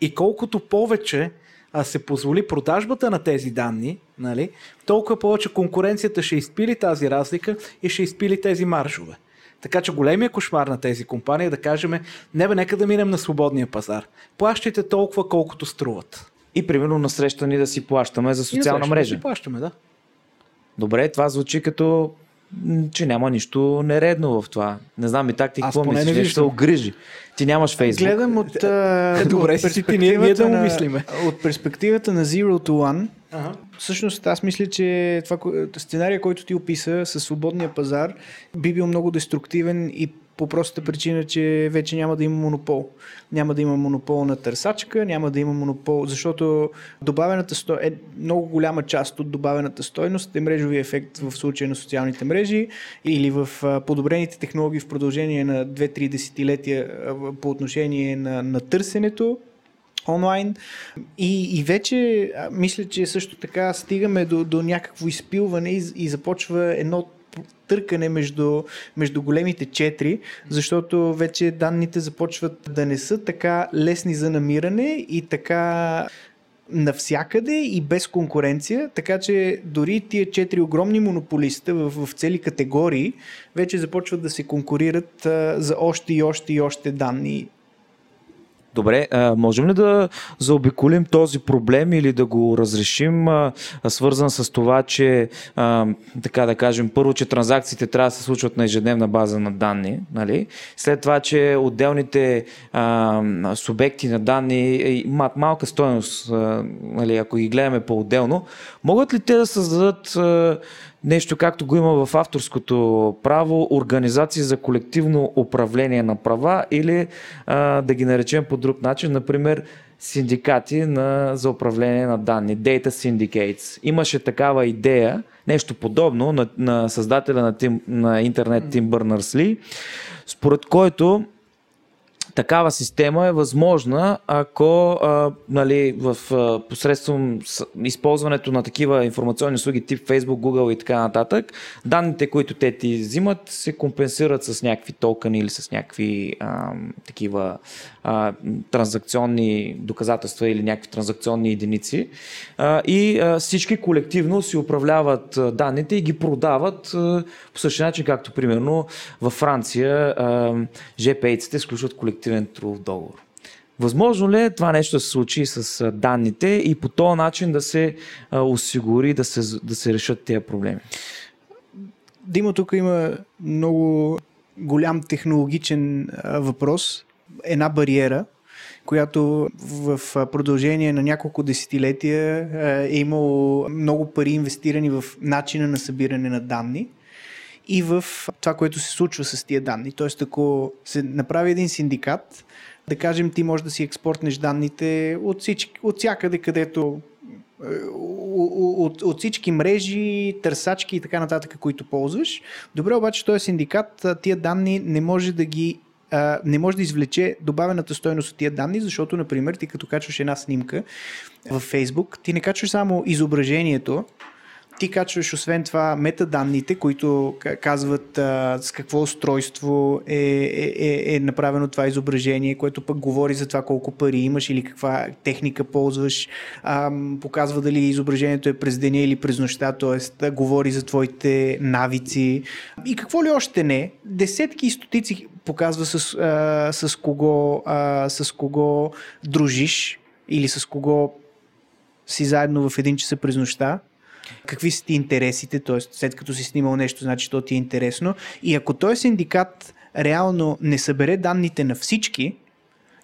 И колкото повече а, се позволи продажбата на тези данни, нали, толкова повече конкуренцията ще изпили тази разлика и ще изпили тези маржове. Така че големия кошмар на тези компании е да кажем, не бе, нека да минем на свободния пазар. Плащайте толкова, колкото струват. И примерно насреща ни да си плащаме за социална мрежа. Да си плащаме, да. Добре, това звучи като, че няма нищо нередно в това. Не знам и так ти какво мислиш, ще се огрижи. Ти нямаш Фейсбук. Гледам от, Добре, от, перспективата, ние, ние да на, от перспективата на Zero to One. Ага. Всъщност аз мисля, че това, сценария, който ти описа със свободния пазар, би бил много деструктивен и по простата причина, че вече няма да има монопол. Няма да има монопол на търсачка, няма да има монопол, защото добавената сто... е много голяма част от добавената стойност е мрежовия ефект в случая на социалните мрежи или в подобрените технологии в продължение на две-три десетилетия по отношение на, на търсенето онлайн. И, и вече мисля, че също така стигаме до, до някакво изпилване и, и започва едно търкане между, между големите четири, защото вече данните започват да не са така лесни за намиране и така навсякъде и без конкуренция, така че дори тия четири огромни монополиста в, в цели категории вече започват да се конкурират а, за още и още и още данни. Добре, можем ли да заобиколим този проблем или да го разрешим, свързан с това, че, така да кажем, първо, че транзакциите трябва да се случват на ежедневна база на данни, нали? След това, че отделните а, субекти на данни имат малка стойност, нали, ако ги гледаме по-отделно, могат ли те да създадат нещо, както го има в авторското право, организации за колективно управление на права или а, да ги наречем по друг начин, например синдикати на, за управление на данни, Data Syndicates. Имаше такава идея, нещо подобно на, на създателя на, тим, на интернет Тим Бърнърсли, според който такава система е възможна, ако а, нали, в, а, посредством използването на такива информационни услуги тип Facebook, Google и така нататък, данните, които те ти взимат, се компенсират с някакви токени или с някакви а, такива а, транзакционни доказателства или някакви транзакционни единици а, и а, всички колективно си управляват данните и ги продават а, по същия начин, както примерно във Франция жи пи ей-ците сключват колективно трудов договор. Възможно ли е това нещо да се случи с данните и по този начин да се осигури, да се, да се решат тези проблеми? Димо, тук има много голям технологичен въпрос, една бариера, която в продължение на няколко десетилетия е имало много пари инвестирани в начина на събиране на данни и в това, което се случва с тия данни. Тоест, ако се направи един синдикат, да кажем, ти можеш да си експортнеш данните от, всички, от всякъде, където от, от всички мрежи, търсачки и така нататък, които ползваш. Добре, обаче този синдикат тия данни не може да ги не може да извлече добавената стойност от тия данни, защото, например, ти като качваш една снимка във Facebook, ти не качваш само изображението, Ти качваш освен това метаданните, които казват а, с какво устройство е, е, е направено това изображение, което пък говори за това колко пари имаш или каква техника ползваш, а, показва дали изображението е през деня или през нощта, т.е. говори за твоите навици и какво ли още не. Десетки и стотици показва с, а, с, кого, а, с кого дружиш или с кого си заедно в един часа през нощта. Какви са ти интересите, т.е. след като си снимал нещо, значи то ти е интересно. И ако този синдикат реално не събере данните на всички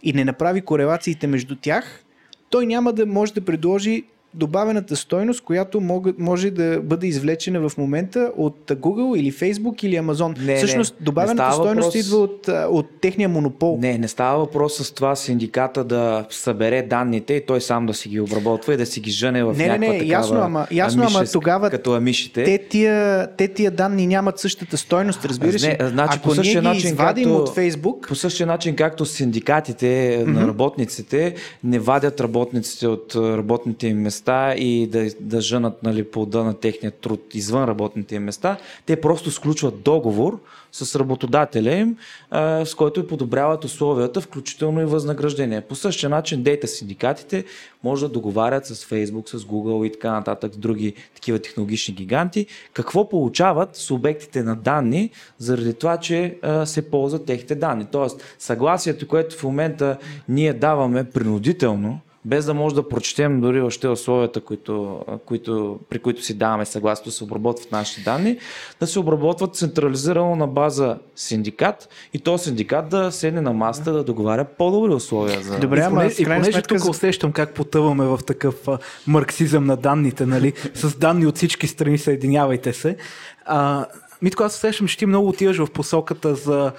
и не направи корелациите между тях, той няма да може да предложи добавената стойност, която може да бъде извлечена в момента от Google или Facebook или Amazon. Не, всъщност, добавената стойност въпрос... идва от, от техния монопол. Не, не става въпрос с това синдиката да събере данните и той сам да си ги обработва и да си ги жъне в не, някаква не, не, такава ясно, ама, ясно, амишес, ама тогава като амишите. Те тия, те тия данни нямат същата стойност, разбираш ли? Значи, ако ние ги извадим както, от Facebook... По същия начин, както синдикатите mm-hmm. на работниците не вадят работниците от работните им места и да, да жънат, нали, плода на техния труд извън работните им места, те просто сключват договор с работодателя им, а, с който и подобряват условията, включително и възнаграждение. По същия начин дейта синдикатите може да договарят с Facebook, с Google и така нататък, с други такива технологични гиганти, какво получават субектите на данни, заради това, че а, се ползват техните данни. Тоест, съгласието, което в момента ние даваме принудително, без да може да прочетем дори още условията, които, които, при които си даваме съгласие да се обработват нашите данни, да се обработват централизирано на база синдикат и то синдикат да седне на масата да договаря по-добри условия. За... Добре, ама и, и понеже сметка... тук усещам как потъваме в такъв а, марксизъм на данните, нали? С данни от всички страни, съединявайте се. А, Митко, аз усещам, че ти много отиваш в посоката за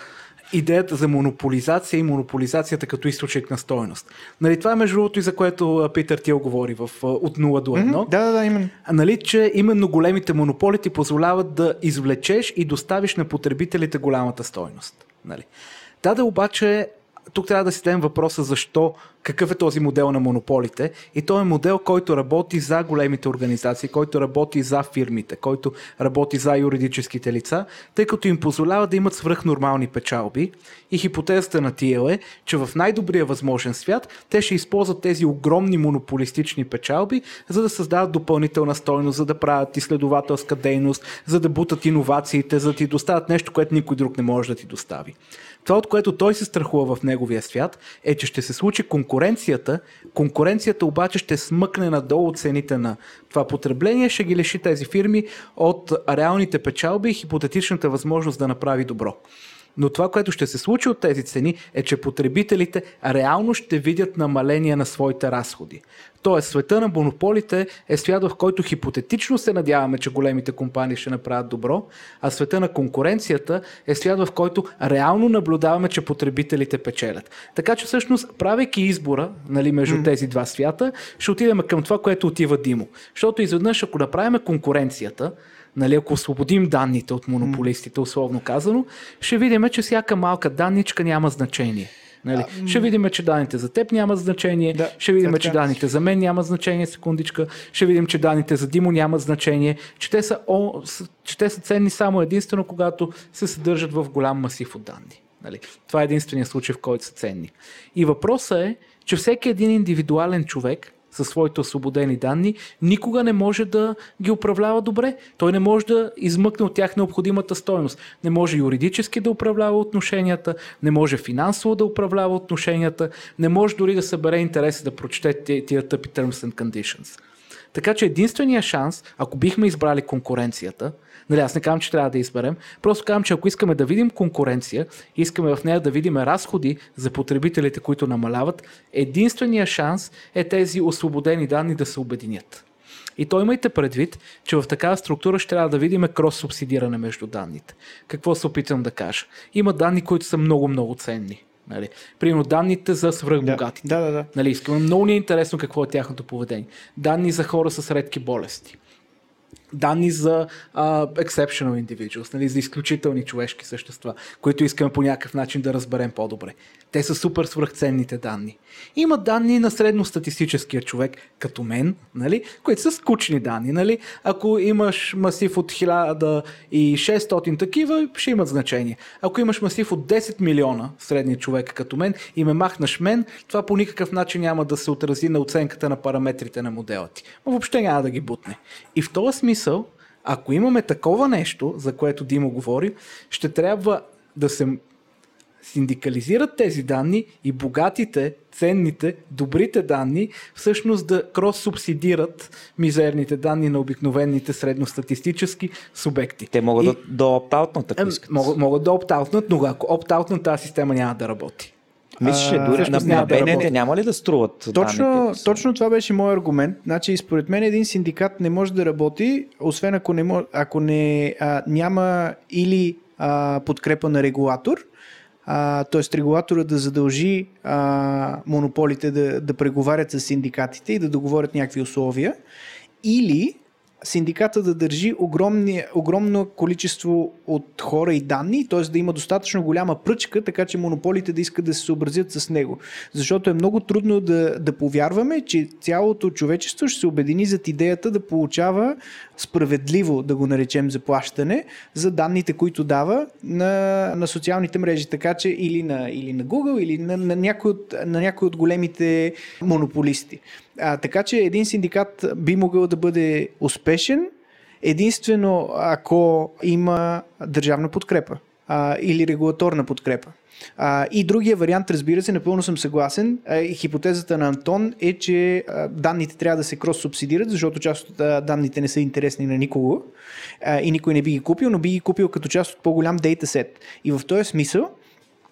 идеята за монополизация и монополизацията като източник на стойност. Нали, това е между другото и за което Питър Тил говори в, от нула до едно. Mm-hmm, да, да, да, именно. Нали, че именно големите монополи ти позволяват да извлечеш и доставиш на потребителите голямата стойност. Нали. Да, да, обаче тук трябва да си дадем въпроса защо, какъв е този модел на монополите и той е модел, който работи за големите организации, който работи за фирмите, който работи за юридическите лица, тъй като им позволява да имат свръхнормални печалби и хипотезата на Тил е, че в най-добрия възможен свят те ще използват тези огромни монополистични печалби, за да създават допълнителна стойност, за да правят изследователска дейност, за да бутат иновациите, за да ти доставят нещо, което никой друг не може да ти достави. Това, от което той се страхува в неговия свят, е, че ще се случи конкуренцията. Конкуренцията обаче ще смъкне надолу цените на това потребление, ще ги лиши тези фирми от реалните печалби и хипотетичната възможност да направи добро. Но това, което ще се случи от тези цени, е, че потребителите реално ще видят намаление на своите разходи. Тоест, света на монополите е свят, в който хипотетично се надяваме, че големите компании ще направят добро, а света на конкуренцията е свят, в който реално наблюдаваме, че потребителите печелят. Така че всъщност, правейки избора, нали, между mm-hmm. тези два свята, ще отидем към това, което отива Димо. Защото изведнъж, ако направим конкуренцията, нали, ако освободим данните от монополистите, условно казано, ще видим, че всяка малка данничка няма значение. Нали? А, ще видим, че данните за теб нямат значение, да, ще видим, че данните за мен нямат значение, секундичка, ще видим, че данните за Димо нямат значение, че те са, о, че те са ценни само единствено, когато се съдържат в голям масив от данни. Нали? Това е единственият случай, в който са ценни. И въпросът е, че всеки един индивидуален човек със своите освободени данни, никога не може да ги управлява добре. Той не може да измъкне от тях необходимата стойност. Не може юридически да управлява отношенията, не може финансово да управлява отношенията, не може дори да събере интереси да прочете тия тъпи terms and conditions. Така че единственият шанс, ако бихме избрали конкуренцията, нали, аз не казвам, че трябва да изберем, просто казвам, че ако искаме да видим конкуренция, искаме в нея да видим разходи за потребителите, които намаляват, единственият шанс е тези освободени данни да се обединят. И то имайте предвид, че в такава структура ще трябва да видим крос-субсидиране между данните. Какво се опитвам да кажа? Има данни, които са много-много ценни. Нали. Примерно данните за свръхбогатите. Да, да, да. Нали, искаме. Много ни е интересно какво е тяхното поведение. Данни за хора с редки болести. данни за uh, exceptional individuals, нали, за изключителни човешки същества, които искаме по някакъв начин да разберем по-добре. Те са супер свръхценните данни. Има данни на средностатистическия човек, като мен, нали, които са скучни данни. Нали. Ако имаш масив от хиляда и шестстотин такива, ще имат значение. Ако имаш масив от десет милиона средни човека като мен и ме махнаш мен, това по никакъв начин няма да се отрази на оценката на параметрите на модела ти. Но въобще няма да ги бутне. И в този смисъл, ако имаме такова нещо, за което Димо говори, ще трябва да се синдикализират тези данни и богатите, ценните, добрите данни всъщност да крос-субсидират мизерните данни на обикновените средностатистически субекти. Те могат и... да, да оптаутнат, ако искат. Могат, могат да оптаутнат, но ако оптаутнат, тази система няма да работи. Мислиш, че дори на, на БНТ да няма ли да струват точно, данните? Точно това беше мой аргумент. Значи, според мен един синдикат не може да работи, освен ако, не мож, ако не, а, няма или а, подкрепа на регулатор, т.е. регулатора да задължи а, монополите да, да преговарят с синдикатите и да договорят някакви условия, или синдиката да държи огромни, огромно количество от хора и данни, т.е. да има достатъчно голяма пръчка, така че монополите да искат да се съобразят с него. Защото е много трудно да, да повярваме, че цялото човечество ще се обедини зад идеята да получава справедливо, да го наречем, заплащане за данните, които дава на, на социалните мрежи, така че или на, или на Google, или на, на, някой от, на някой от големите монополисти. А, така че един синдикат би могъл да бъде успешен единствено ако има държавна подкрепа а, или регулаторна подкрепа. А, и другия вариант, разбира се, напълно съм съгласен. А, и хипотезата на Антон е, че а, данните трябва да се крос-субсидират, защото част от а, данните не са интересни на никого а, и никой не би ги купил, но би ги купил като част от по-голям дейтасет. И в този смисъл,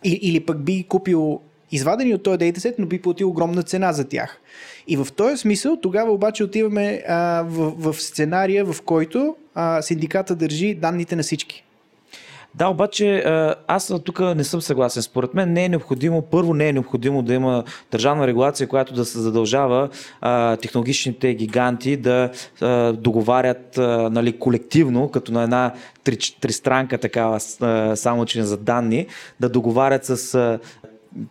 и, или пък би ги купил извадени от този дейтасет, но би платил огромна цена за тях. И в този смисъл тогава обаче отиваме а, в, в сценария, в който а, синдиката държи данните на всички. Да, обаче аз тук не съм съгласен. Според мен не е необходимо, първо не е необходимо да има държавна регулация, която да се задължава а, технологичните гиганти да а, договарят а, нали, колективно, като на една три, тристранка такава, а, само че не за данни, да договарят с а,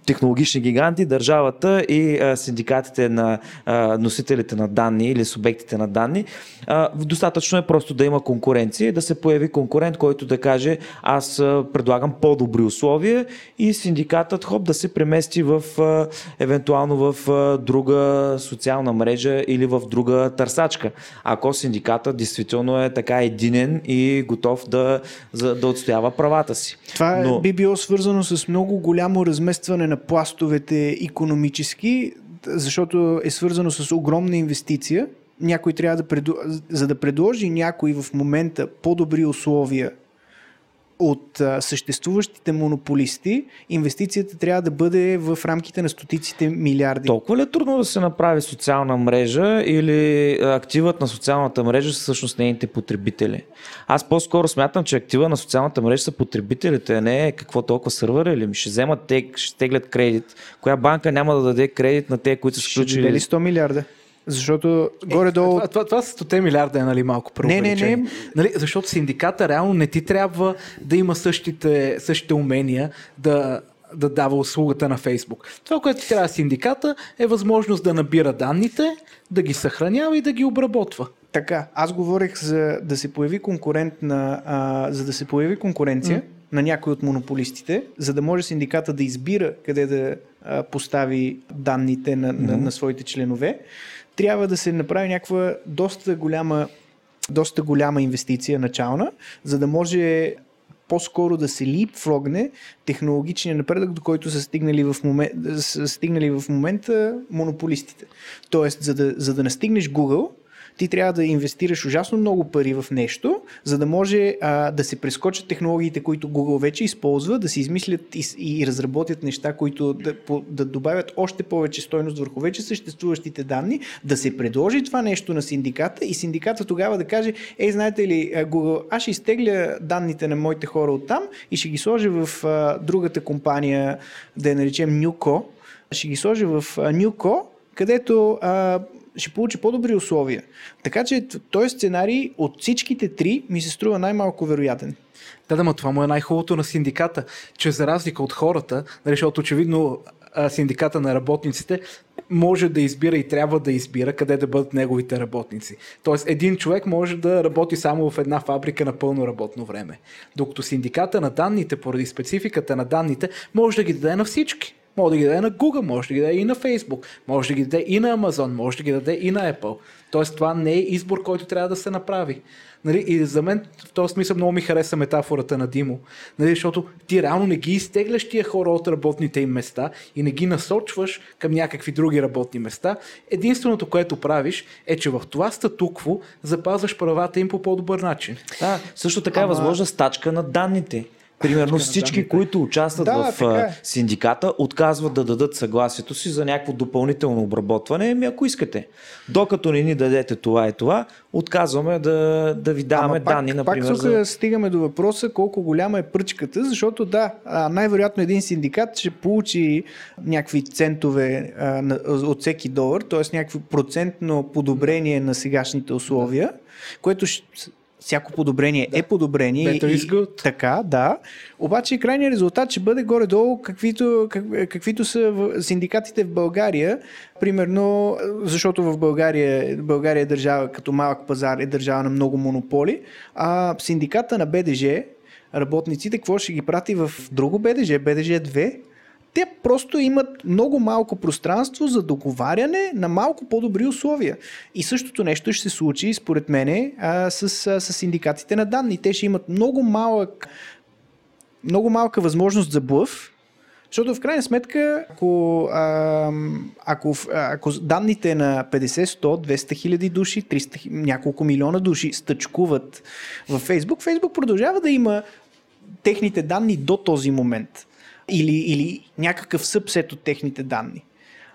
технологични гиганти, държавата и а, синдикатите на а, носителите на данни или субектите на данни. А, достатъчно е просто да има конкуренция и да се появи конкурент, който да каже аз а, предлагам по-добри условия и синдикатът хоп да се премести в а, евентуално в а, друга социална мрежа или в друга търсачка. Ако синдикатът действително е така единен и готов да, за, да отстоява правата си. Това Но... би било свързано с много голямо разместване на пластовете икономически, защото е свързано с огромна инвестиция. Някой трябва да предо... за да предложи някой в момента по-добри условия от а, съществуващите монополисти, инвестицията трябва да бъде в рамките на стотиците милиарди. Толкова ли е трудно да се направи социална мрежа или активът на социалната мрежа са всъщност нейните потребители? Аз по-скоро смятам, че актива на социалната мрежа са потребителите, а не какво толкова сървър или ми ще вземат те, ще теглят кредит. Коя банка няма да даде кредит на те, които са включили? Ще дадели сто милиарда. Защото е, горе-долу... Това, това, това са сто милиарда е, нали, малко преувеличение. Не, не, не. Нали, защото синдиката реално не ти трябва да има същите, същите умения да, да дава услугата на Фейсбук. Това, което ти трябва синдиката, е възможност да набира данните, да ги съхранява и да ги обработва. Така, аз говорех за да се появи конкурент на, а, за да се появи конкуренция mm. на някой от монополистите, за да може синдиката да избира къде да а, постави данните на, mm. на, на своите членове. Трябва да се направи някаква доста голяма, доста голяма инвестиция начална, за да може по-скоро да се липфрогне технологичния напредък, до който са стигнали в, момен... са стигнали в момента монополистите. Тоест, за да, за да настигнеш Google, ти трябва да инвестираш ужасно много пари в нещо, за да може а, да се прескочат технологиите, които Google вече използва, да се измислят и, и разработят неща, които да, по, да добавят още повече стойност върху вече съществуващите данни, да се предложи това нещо на синдиката и синдиката тогава да каже: ей, знаете ли, Google, аз ще изтегля данните на моите хора оттам и ще ги сложа в а, другата компания, да я наречем Newco, ще ги сложа в а, Newco, където... А, ще получи по-добри условия. Така че този сценарий от всичките три ми се струва най-малко вероятен. Да, да, но това му е най-хубавото на синдиката, че за разлика от хората, защото очевидно синдиката на работниците може да избира и трябва да избира къде да бъдат неговите работници. Тоест един човек може да работи само в една фабрика на пълно работно време. Докато синдиката на данните, поради спецификата на данните, може да ги даде на всички. Може да ги даде на Google, може да ги даде и на Facebook, може да ги даде и на Amazon, може да ги даде и на Apple. Тоест това не е избор, който трябва да се направи. Нали? И за мен в този смисъл много ми хареса метафората на Димо, нали? Защото ти реално не ги изтегляш тия хора от работните им места и не ги насочваш към някакви други работни места. Единственото, което правиш, е, че в това статукво запазваш правата им по по-добър начин. Да, също така Ама... е възможна стачка на данните. Примерно всички, които участват да, в е. синдиката, отказват да дадат съгласието си за някакво допълнително обработване. Ами ако искате, докато не ни дадете това и това, отказваме да, да ви даваме Ама данни. Пак, например, пак за... стигаме до въпроса колко голяма е пръчката, защото да, най-вероятно един синдикат ще получи някакви центове а, от всеки долар, т.е. някакво процентно подобрение на сегашните условия, което ще... Всяко подобрение да. е подобрение. Better is good. И така, да. Обаче крайният резултат ще бъде горе-долу каквито, как, каквито са синдикатите в България. Примерно, защото в България, България е държава като малък пазар, е държава на много монополи, а синдиката на БДЖ, работниците, какво ще ги прати в друго БДЖ, БДЖ две? Те просто имат много малко пространство за договаряне на малко по-добри условия. И същото нещо ще се случи, според мене, с, с синдикатите на данни. Те ще имат много малък, много малка възможност за блъф, защото в крайна сметка, ако, ако, ако данните на петдесет, сто, двеста хиляди души, триста, няколко милиона души стъчкуват във Facebook, Facebook продължава да има техните данни до този момент. Или, или някакъв събсет от техните данни.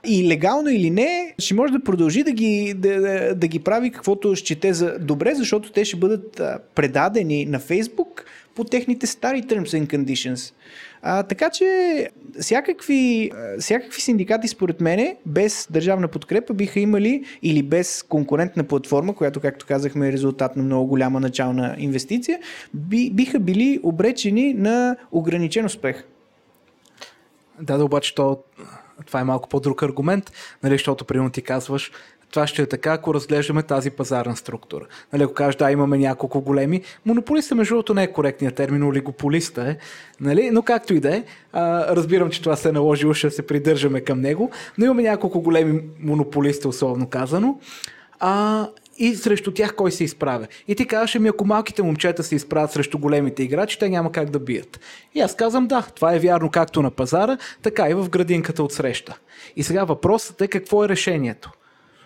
И легално или не, ще може да продължи да ги, да, да, да ги прави каквото счете за добре, защото те ще бъдат а, предадени на Facebook по техните стари Terms and Conditions. А, така че всякакви, всякакви синдикати, според мене, без държавна подкрепа биха имали, или без конкурентна платформа, която, както казахме, е резултат на много голяма начална инвестиция, би, биха били обречени на ограничен успех. Да, да, обаче то, това е малко по-друг аргумент, нали, защото примерно ти казваш, това ще е така, ако разглеждаме тази пазарна структура. Нали, ако кажеш, да, имаме няколко големи, монополиста, между другото, не е коректният термин, олигополиста е, нали? Но както и да е, разбирам, че това се е наложило, ще се придържаме към него, но имаме няколко големи монополиста, условно казано, а... и срещу тях кой се изправя. И ти казваш, ами ако малките момчета се изправят срещу големите играчи, те няма как да бият. И аз казвам, да, това е вярно както на пазара, така и в градинката от среща. И сега въпросът е какво е решението.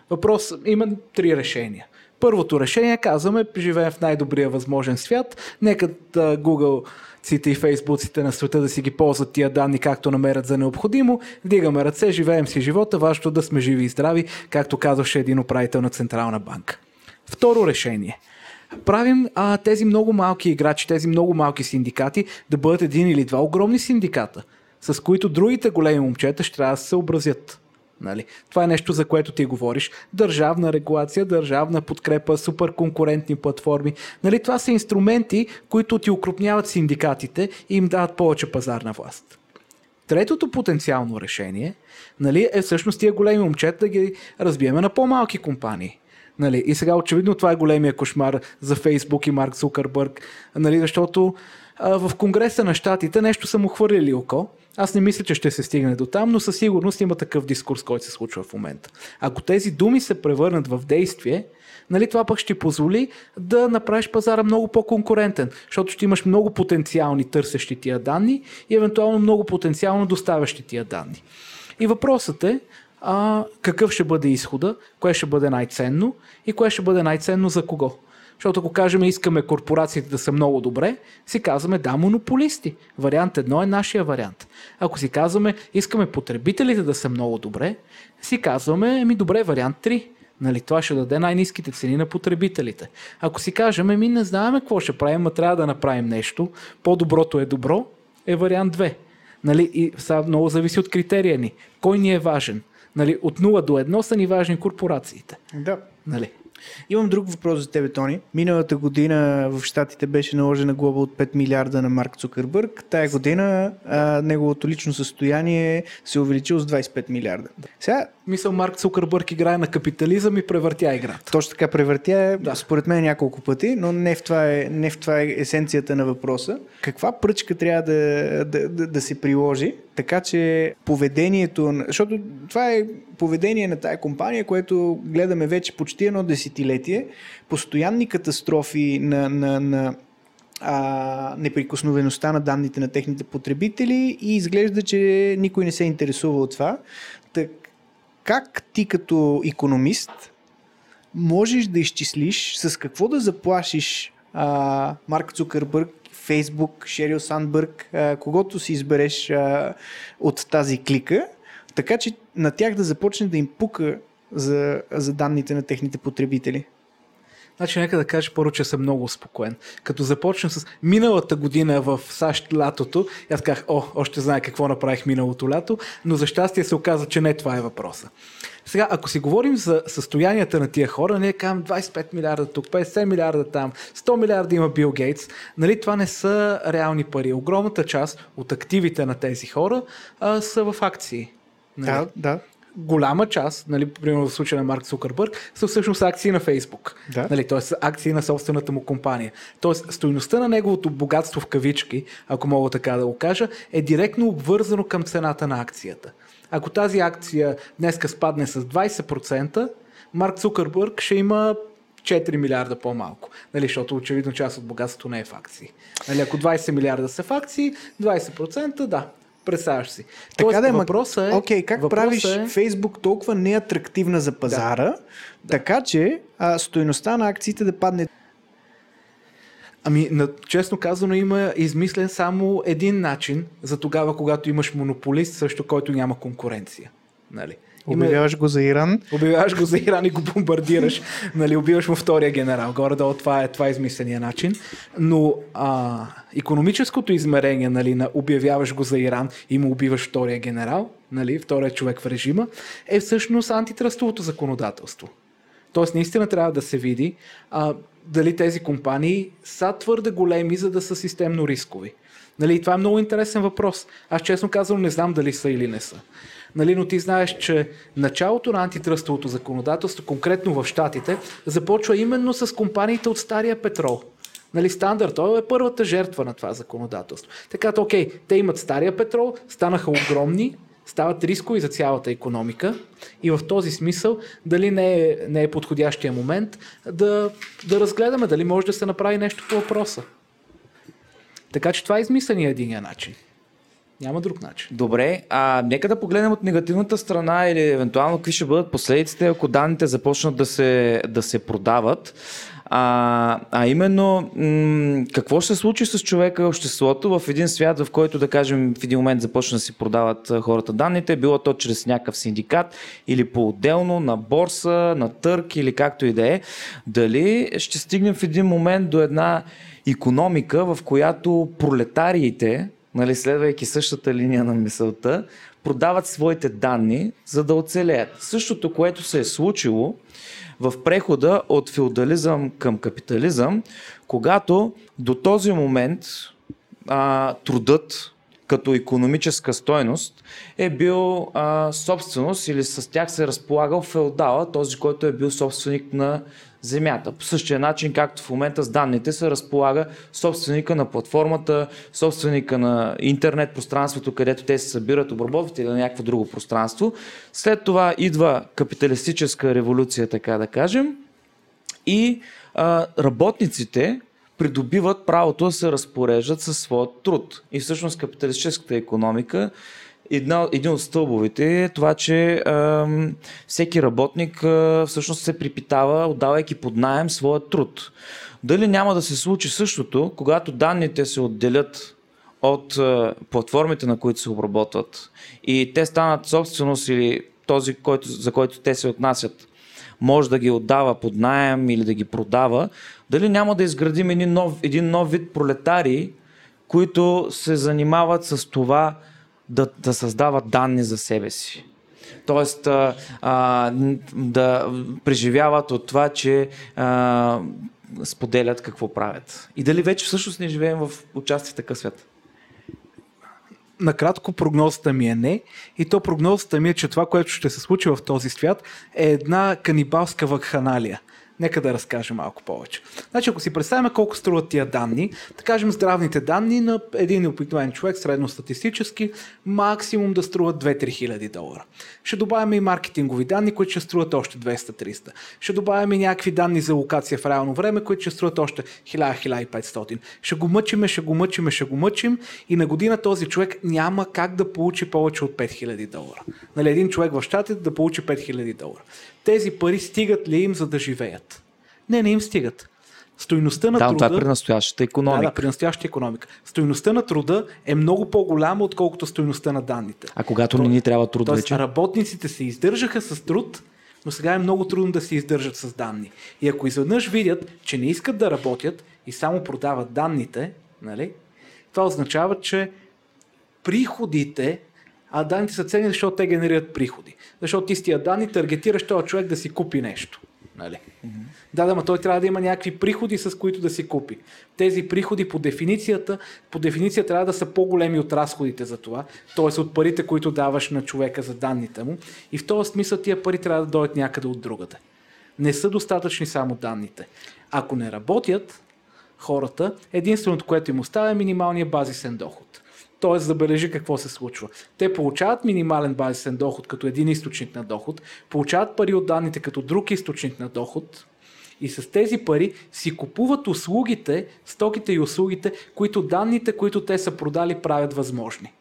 Въпрос има три решения. Първото решение, казваме, живеем в най-добрия възможен свят, нека Google-ците и Фейсбуците на света да си ги ползват тия данни както намерят за необходимо, вдигаме ръце, живеем си живота, важно да сме живи и здрави, както казваше един управител на Централна банка. Второ решение. Правим а, тези много малки играчи, тези много малки синдикати да бъдат един или два огромни синдиката, с които другите големи момчета ще трябва да се съобразят. Нали? Това е нещо, за което ти говориш. Държавна регулация, държавна подкрепа, суперконкурентни платформи. Нали? Това са инструменти, които ти укрупняват синдикатите и им дават повече пазарна власт. Третото потенциално решение, нали, е всъщност тия големи момчета да ги разбиеме на по-малки компании. Нали? И сега очевидно това е големия кошмар за Фейсбук и Марк Зукърбърг, нали? Защото а, в Конгреса на щатите нещо са му хвърлили око. Аз не мисля, че ще се стигне до там, но със сигурност има такъв дискурс, който се случва в момента. Ако тези думи се превърнат в действие, нали, това пък ще позволи да направиш пазара много по-конкурентен, защото ще имаш много потенциални търсещи тия данни и евентуално много потенциално доставящи тия данни. И въпросът е, а, какъв ще бъде изхода, кое ще бъде най-ценно и кое ще бъде най-ценно за кого. Защото ако кажем, искаме корпорациите да са много добре, си казваме, да, монополисти. Вариант едно е нашия вариант. Ако си казваме, искаме потребителите да са много добре, си казваме, еми добре, вариант три. Нали, това ще даде най-ниските цени на потребителите. Ако си кажем, еми не знаем какво ще правим, а трябва да направим нещо, по-доброто е добро, е вариант две. Нали, и сега много зависи от критерия ни. Кой ни е важен? Нали, от нула до едно са ни важни корпорациите. Да. Нали? Имам друг въпрос за тебе, Тони. Миналата година в Щатите беше наложена глоба от пет милиарда на Марк Зукърбърг. Тая година а, неговото лично състояние се увеличило с двайсет и пет милиарда. Сега... Мисъл, Марк Зукърбърг играе на капитализъм и превъртя играта. Точно така, превъртя, да. Според мен няколко пъти, но не в това е, не в това е есенцията на въпроса. Каква пръчка трябва да, да, да, да се приложи, така че поведението, защото това е поведение на тая компания, което гледаме вече почти едно десетилетие, постоянни катастрофи на, на, на а, неприкосновеността на данните на техните потребители и изглежда, че никой не се интересува от това. Так, как ти като икономист можеш да изчислиш с какво да заплашиш а, Марк Цукърбърг, Фейсбук, Шерил Сандбърг, а, когото си избереш а, от тази клика, така че на тях да започне да им пука за, за данните на техните потребители? Значи, нека да кажа първо, че съм много успокоен. Като започнем с миналата година в САЩ лятото, аз казах, о, още знае какво направих миналото лято, но за щастие се оказа, че не това е въпроса. Сега, ако си говорим за състоянията на тия хора, ние казвам двайсет и пет милиарда тук, петдесет милиарда там, сто милиарда има Бил Гейтс, нали, това не са реални пари. Огромната част от активите на тези хора а, са в акции. Нали? Да, да. Голяма част, нали, примерно в случая на Марк Зукърбърг, са всъщност акции на Фейсбук. Да. Нали, т.е. акции на собствената му компания. Тоест, стойността на неговото богатство в кавички, ако мога така да го кажа, е директно обвързано към цената на акцията. Ако тази акция днеска спадне с двайсет процента, Марк Зукърбърг ще има четири милиарда по-малко. Нали, защото очевидно част от богатството не е в акции. Нали, ако двайсет милиарда са в акции, двайсет процента да. Представяш си. Така тоест, да, въпросът е... Окей, okay, как правиш е... Фейсбук толкова неатрактивна за пазара, да. Така че а, стойността на акциите да падне? Ами, на, честно казано, има измислен само един начин за тогава, когато имаш монополист, също който няма конкуренция. Нали? Обявяваш го за Иран. Обявяваш го за Иран и го бомбардираш. Нали, убиваш му втория генерал. Горе-долу това е, това е измисления начин. Но а, икономическото измерение, нали, на обявяваш го за Иран и му убиваш втория генерал, нали, втория човек в режима, е всъщност антитръстовото законодателство. Тоест, наистина трябва да се види а, дали тези компании са твърде големи, за да са системно рискови. Нали, това е много интересен въпрос. Аз честно казвам, не знам дали са или не са. Нали, но ти знаеш, че началото на антитръстовото законодателство, конкретно в Щатите, започва именно с компаниите от стария петрол. Нали, Standard Oil е първата жертва на това законодателство. Така, окей, те имат стария петрол, станаха огромни, стават рискови за цялата икономика и в този смисъл дали не е, не е подходящия момент да, да разгледаме дали може да се направи нещо по въпроса. Така че това е измисления единия начин. Няма друг начин. Добре, а нека да погледнем от негативната страна или евентуално какви ще бъдат последиците, ако данните започнат да се, да се продават. А, а именно, м- какво ще се случи с човека и обществото в един свят, в който, да кажем, в един момент започна да си продават хората данните, било то чрез някакъв синдикат или по-отделно, на борса, на търг или както и да е. Дали ще стигнем в един момент до една икономика, в която пролетариите, нали, следвайки същата линия на мисълта, продават своите данни, за да оцелеят. Същото, което се е случило в прехода от феодализъм към капитализъм, когато до този момент а, трудът като икономическа стойност е бил а, собственост или с тях се е разполагал феодала, този, който е бил собственик на земята. По същия начин, както в момента с данните се разполага собственика на платформата, собственика на интернет пространството, където те се събират, обработват или на някакво друго пространство. След това идва капиталистическа революция, така да кажем, и а, работниците придобиват правото да се разпореждат със своя труд. И всъщност капиталистическата икономика, Една, един от стълбовете е това, че е, всеки работник е, всъщност се припитава, отдавайки под наем своя труд. Дали няма да се случи същото, когато данните се отделят от е, платформите, на които се обработват и те станат собственост или този, който, за който те се отнасят, може да ги отдава под наем или да ги продава, дали няма да изградим един нов, един нов вид пролетари, които се занимават с това, Да, да създават данни за себе си. Тоест а, а, да преживяват от това, че а, споделят какво правят. И дали вече всъщност не живеем в участие в такъв свят? Накратко, прогнозата ми е не. И то прогнозата ми е, че това, което ще се случи в този свят, е една канибалска вакханалия. Нека да разкажем малко повече. Значи, ако си представим колко струват тия данни, да кажем здравните данни на един обикновен човек, средностатистически, максимум да струват две-три хиляди долара. Ще добавим и маркетингови данни, които ще струват още двеста-триста. Ще добавим и някакви данни за локация в реално време, които ще струват още хиляда-хиляда и петстотин. Ще го мъчим, ще го мъчим, ще го мъчим и на година този човек няма как да получи повече от пет хиляди долара. Нали, един човек в щатите да получи пет хиляди долара. Тези пари стигат ли им, за да живеят? Не, не им стигат. Стойността на да, труда... Да, това е при настоящата економика. Да, да, при настоящата економика. Стойността на труда е много по-голяма, отколкото стойността на данните. А когато Труд... не ни трябва труд Тоест, вече? Работниците се издържаха с труд, но сега е много трудно да се издържат с данни. И ако изведнъж видят, че не искат да работят и само продават данните, нали, това означава, че приходите... А данните са ценни, защото те генерират приходи. Защото ти с тия данни таргетираш този човек да си купи нещо. Нали? Mm-hmm. Да, да, но той трябва да има някакви приходи, с които да си купи. Тези приходи по дефиницията, по дефиниция трябва да са по-големи от разходите за това, т.е. от парите, които даваш на човека за данните му. И в този смисъл тия пари трябва да дойдат някъде от другаде. Не са достатъчни само данните. Ако не работят хората, единственото, което им остава е минималния базисен доход. Т.е. забележи какво се случва. Те получават минимален базисен доход като един източник на доход, получават пари от данните като друг източник на доход и с тези пари си купуват услугите, стоките и услугите, които данните, които те са продали, правят възможни.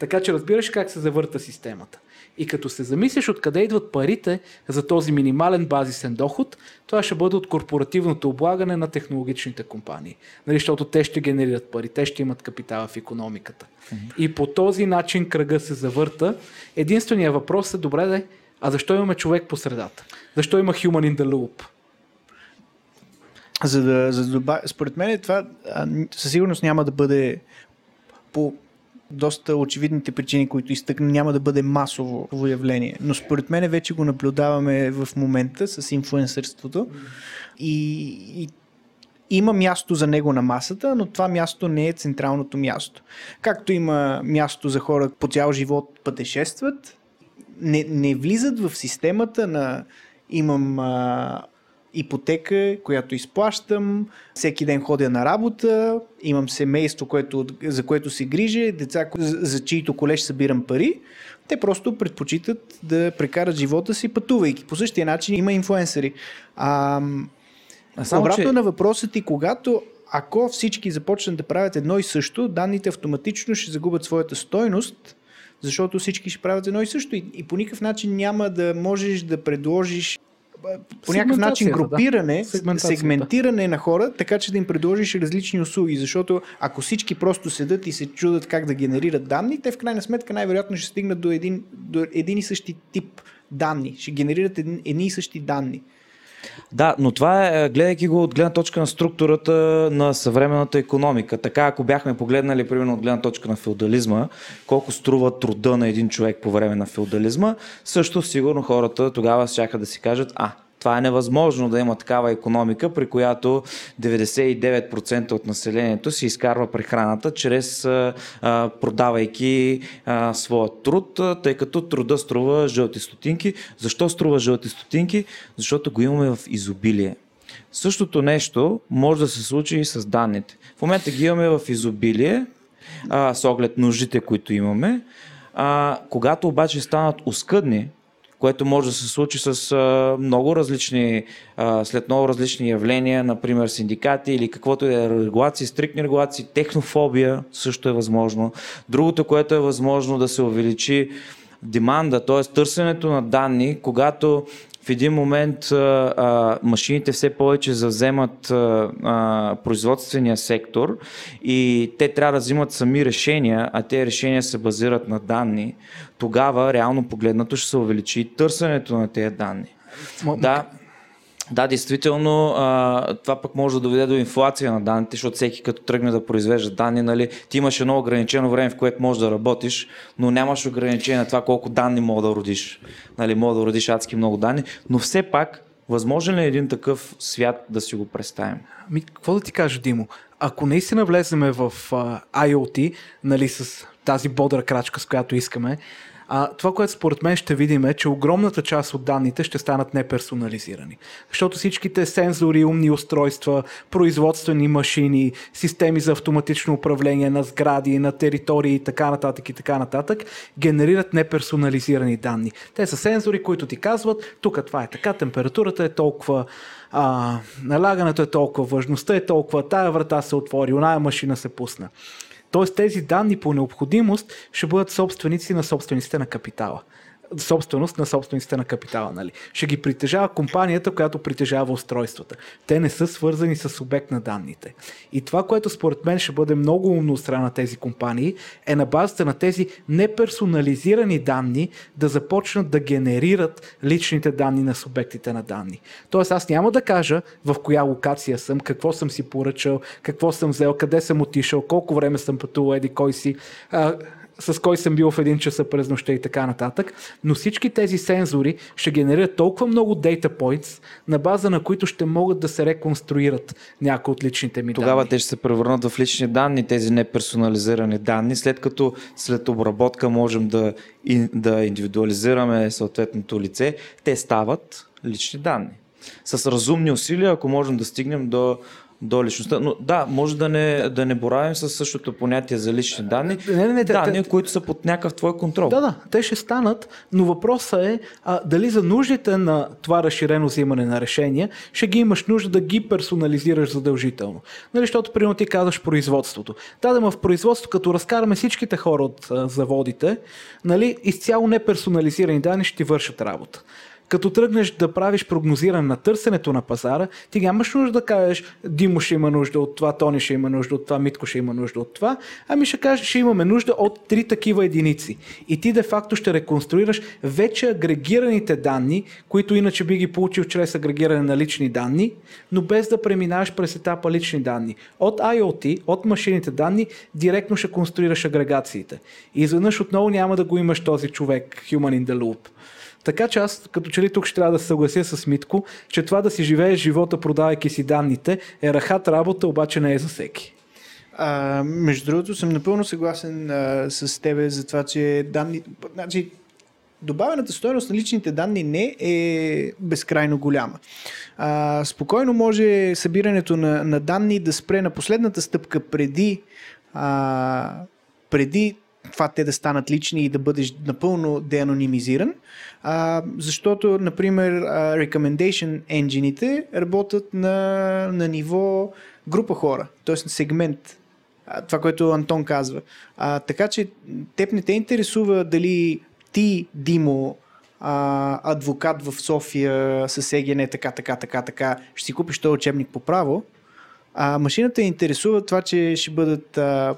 Така че разбираш как се завърта системата. И като се замислиш откъде идват парите за този минимален базисен доход, това ще бъде от корпоративното облагане на технологичните компании. Нали, защото те ще генерират пари, те ще имат капитала в икономиката. Mm-hmm. И по този начин кръга се завърта. Единственият въпрос е, добре де, а защо имаме човек по средата? Защо има human in the loop? За да, за да добав... Според мен това със сигурност няма да бъде по... доста очевидните причини, които изтъкна, няма да бъде масово явление. Но според мен вече го наблюдаваме в момента с инфлуенсърството и, и има място за него на масата, но това място не е централното място. Както има място за хора по цял живот пътешестват, не, не влизат в системата на имам а, ипотека, която изплащам, всеки ден ходя на работа, имам семейство, което, за което се грижа, деца, за чието колеж събирам пари, те просто предпочитат да прекарат живота си пътувайки. По същия начин има инфлуенсъри. А, а обратно че... на въпроса ти, когато ако всички започнат да правят едно и също, данните автоматично ще загубят своята стойност, защото всички ще правят едно и също и, и по никакъв начин няма да можеш да предложиш по някакъв начин групиране, да. Сегментиране на хора, така че да им предложиш различни услуги, защото ако всички просто седат и се чудат как да генерират данни, те в крайна сметка най-вероятно ще стигнат до един, до един и същи тип данни, ще генерират едни и същи данни. Да, но това е, гледайки го от гледна точка на структурата на съвременната икономика. Така, ако бяхме погледнали, примерно, от гледна точка на феодализма, колко струва труда на един човек по време на феодализма, също сигурно хората тогава щяха да си кажат, а, това е невъзможно да има такава икономика, при която деветдесет и девет процента от населението си изкарва прехраната, чрез а, а, продавайки а, своя труд, а, тъй като труда струва жълти стотинки. Защо струва жълти стотинки? Защото го имаме в изобилие. Същото нещо може да се случи и с данните. В момента ги имаме в изобилие, а, с оглед нуждите, които имаме. А, когато обаче станат оскъдни, което може да се случи с много различни, след много различни явления, например синдикати или каквото е регулации, стриктни регулации, технофобия също е възможно. Другото, което е възможно да се увеличи деманда, т.е. търсенето на данни, когато в един момент а, а, машините все повече завземат а, а, производствения сектор и те трябва да взимат сами решения, а те решения се базират на данни, тогава реално погледнато ще се увеличи и търсенето на тези данни. М- да. Да, действително, а, това пък може да доведе до инфлация на данните, защото всеки като тръгне да произвежда данни, нали, ти имаш едно ограничено време, в което можеш да работиш, но нямаш ограничение на това колко данни мога да родиш. Нали, мога да родиш адски много данни, но все пак, възможен ли е един такъв свят да си го представим? Ми, какво да ти кажа, Димо? Ако наистина влеземе в а, IoT, нали, с тази бодра крачка, с която искаме, А, това, което според мен ще видим е, че огромната част от данните ще станат неперсонализирани. Защото всичките сензори, умни устройства, производствени машини, системи за автоматично управление на сгради, на територии и така нататък и така нататък, генерират неперсонализирани данни. Те са сензори, които ти казват, тук това е така, температурата е толкова, а, налягането е толкова, важността е толкова, тая врата се отвори, оная машина се пусна. Т.е. тези данни по необходимост ще бъдат собственици на собствениците на капитала. Собственост на собствениците на капитала. Нали? Ще ги притежава компанията, която притежава устройствата. Те не са свързани с обект на данните. И това, което според мен ще бъде много умно от страна на тези компании, е на базата на тези неперсонализирани данни да започнат да генерират личните данни на субектите на данни. Тоест аз няма да кажа в коя локация съм, какво съм си поръчал, какво съм взел, къде съм отишъл, колко време съм пътувал, еди кой си... с кой съм бил в един часа през нощта и така нататък, но всички тези сензори ще генерират толкова много data points, на база на които ще могат да се реконструират някои от личните ми Тогава данни. Тогава те ще се превърнат в лични данни, тези неперсонализирани данни, след като след обработка можем да, да индивидуализираме съответното лице, те стават лични данни. С разумни усилия, ако можем да стигнем до до личността. Но да, може да не, да не боравим със същото понятие за лични данни, не, не, не, данни, те, те, които са под някакъв твой контрол. Да, да, те ще станат, но въпросът е а, дали за нуждите на това разширено взимане на решения ще ги имаш нужда да ги персонализираш задължително. Нали, защото примерно ти казваш производството. Дадем в производство, като разкараме всичките хора от а, заводите, нали, изцяло неперсонализирани данни ще ти вършат работа. Като тръгнеш да правиш прогнозиране на търсенето на пазара, ти нямаш нужда да кажеш Димо ще има нужда от това, Тони ще има нужда от това, Митко ще има нужда от това, ами ще кажеш, ще имаме нужда от три такива единици. И ти де-факто ще реконструираш вече агрегираните данни, които иначе би ги получил чрез агрегиране на лични данни, но без да преминаваш през етапа лични данни. От IoT, от машините данни, директно ще конструираш агрегациите. И изведнъж отново няма да го имаш този човек, Human in the Loop. Така че аз, като че ли тук ще трябва да се съглася с Митко, че това да си живееш живота, продавайки си данните, е рахат работа, обаче не е за всеки. А, между другото, съм напълно съгласен а, с тебе за това, че данни... Значи, добавената стойност на личните данни не е безкрайно голяма. А, спокойно може събирането на, на данни да спре на последната стъпка преди... А, преди това те да станат лични и да бъдеш напълно деанонимизиран, а, защото, например, recommendation engine-ите работят на, на ниво група хора, т.е. на сегмент, а, това, което Антон казва. А, така че теб не те интересува дали ти, Димо, а, адвокат в София с ЕГН, така, така, така, така, ще си купиш този учебник по право. А, машината интересува това, че, ще бъдат, а,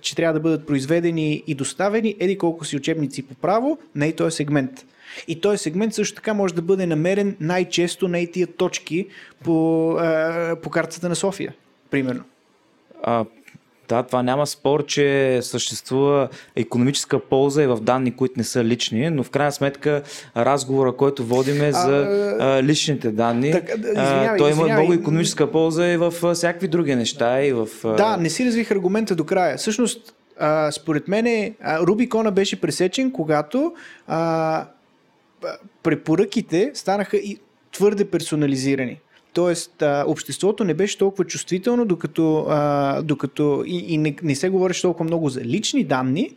че трябва да бъдат произведени и доставени еди колко си учебници по право на и този сегмент. И този сегмент също така може да бъде намерен най-често на и тия точки по, а, по картата на София, примерно. А, да, това няма спор, че съществува икономическа полза и в данни, които не са лични, но в крайна сметка разговора, който водим е за а, личните данни. Так, извинявай, той извинявай. Има много икономическа полза и в всякакви други неща. И в, да, не си развих аргумента до края. Всъщност, а, според мен, Рубикона беше пресечен, когато а, препоръките станаха и твърде персонализирани. Тоест, обществото не беше толкова чувствително, докато, а, докато и, и не, не се говореше толкова много за лични данни,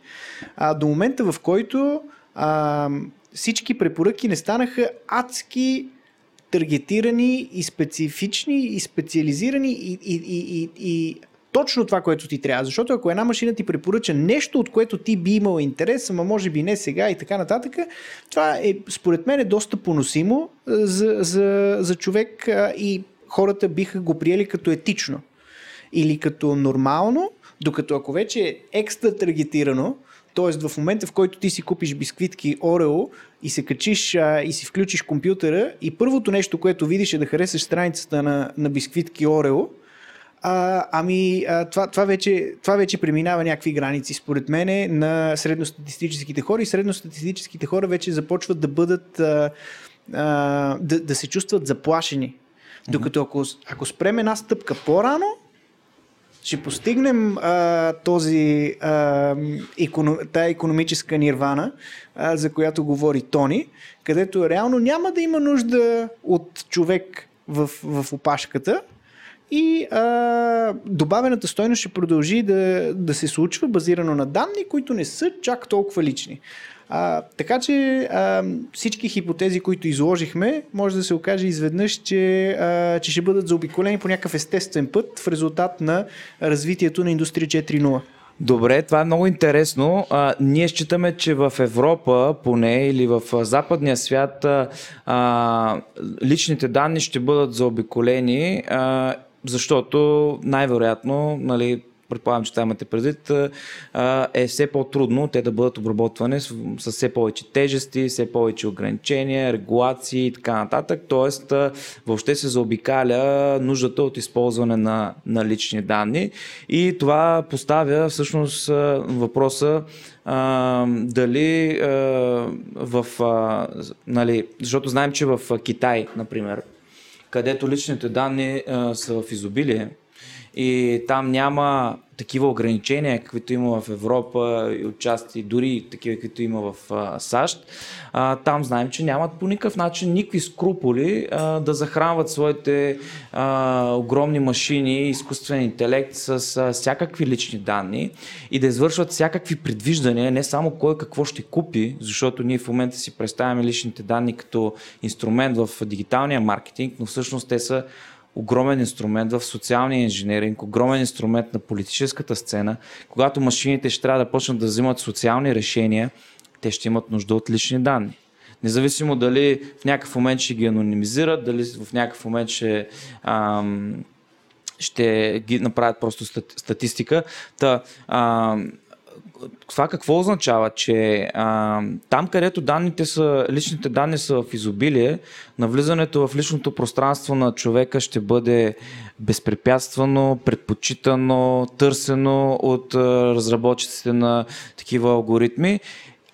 а, до момента, в който а, всички препоръки не станаха адски таргетирани и специфични и специализирани и, и, и, и, и точно това, което ти трябва. Защото ако една машина ти препоръча нещо, от което ти би имал интерес, ама може би не сега и така нататък, това е, според мен е доста поносимо за, за, за човек и хората биха го приели като етично или като нормално, докато ако вече е екстра таргетирано, Тоест в момента, в който ти си купиш бисквитки Орео и се качиш а, и си включиш компютъра и първото нещо, което видиш е да харесаш страницата на, на бисквитки Орео, а, ами а, това, това, вече, това вече преминава някакви граници според мене на средностатистическите хора и средностатистическите хора вече започват да бъдат а, а, да, да се чувстват заплашени. Докато ако, ако спрем една стъпка по-рано, ще постигнем а, този, а, економ, тая економическа нирвана, а, за която говори Тони, където реално няма да има нужда от човек в, в опашката и а, добавената стойност ще продължи да, да се случва базирано на данни, които не са чак толкова лични. А, така че а, всички хипотези, които изложихме, може да се окаже изведнъж, че, а, че ще бъдат заобиколени по някакъв естествен път в резултат на развитието на Индустрия четири точка нула. Добре, това е много интересно. А, ние считаме, че в Европа поне или в западния свят а, личните данни ще бъдат заобиколени, а, защото най-вероятно, нали, предполагам, че това имате предвид, е все по-трудно те да бъдат обработвани с, с все повече тежести, все повече ограничения, регулации и така нататък. Тоест, въобще се заобикаля нуждата от използване на, на лични данни и това поставя всъщност въпроса а, дали а, в... А, нали, защото знаем, че в Китай, например, където личните данни а, са в изобилие, и там няма такива ограничения, каквито има в Европа и отчасти дори такива, каквито има в САЩ. А, там знаем, че нямат по никакъв начин никакви скруполи а, да захранват своите а, огромни машини, изкуствен интелект с а, всякакви лични данни и да извършват всякакви предвиждания, не само кой какво ще купи, защото ние в момента си представяме личните данни като инструмент в дигиталния маркетинг, но всъщност те са огромен инструмент в социалния инженеринг, огромен инструмент на политическата сцена. Когато машините ще трябва да почнат да взимат социални решения, те ще имат нужда от лични данни. Независимо дали в някакъв момент ще ги анонимизират, дали в някакъв момент ще, ам, ще ги направят просто статистика. Та, ам, това какво означава, че а, там, където данните са, личните данни са в изобилие, навлизането в личното пространство на човека ще бъде безпрепятствано, предпочитано, търсено от а, разработчиците на такива алгоритми.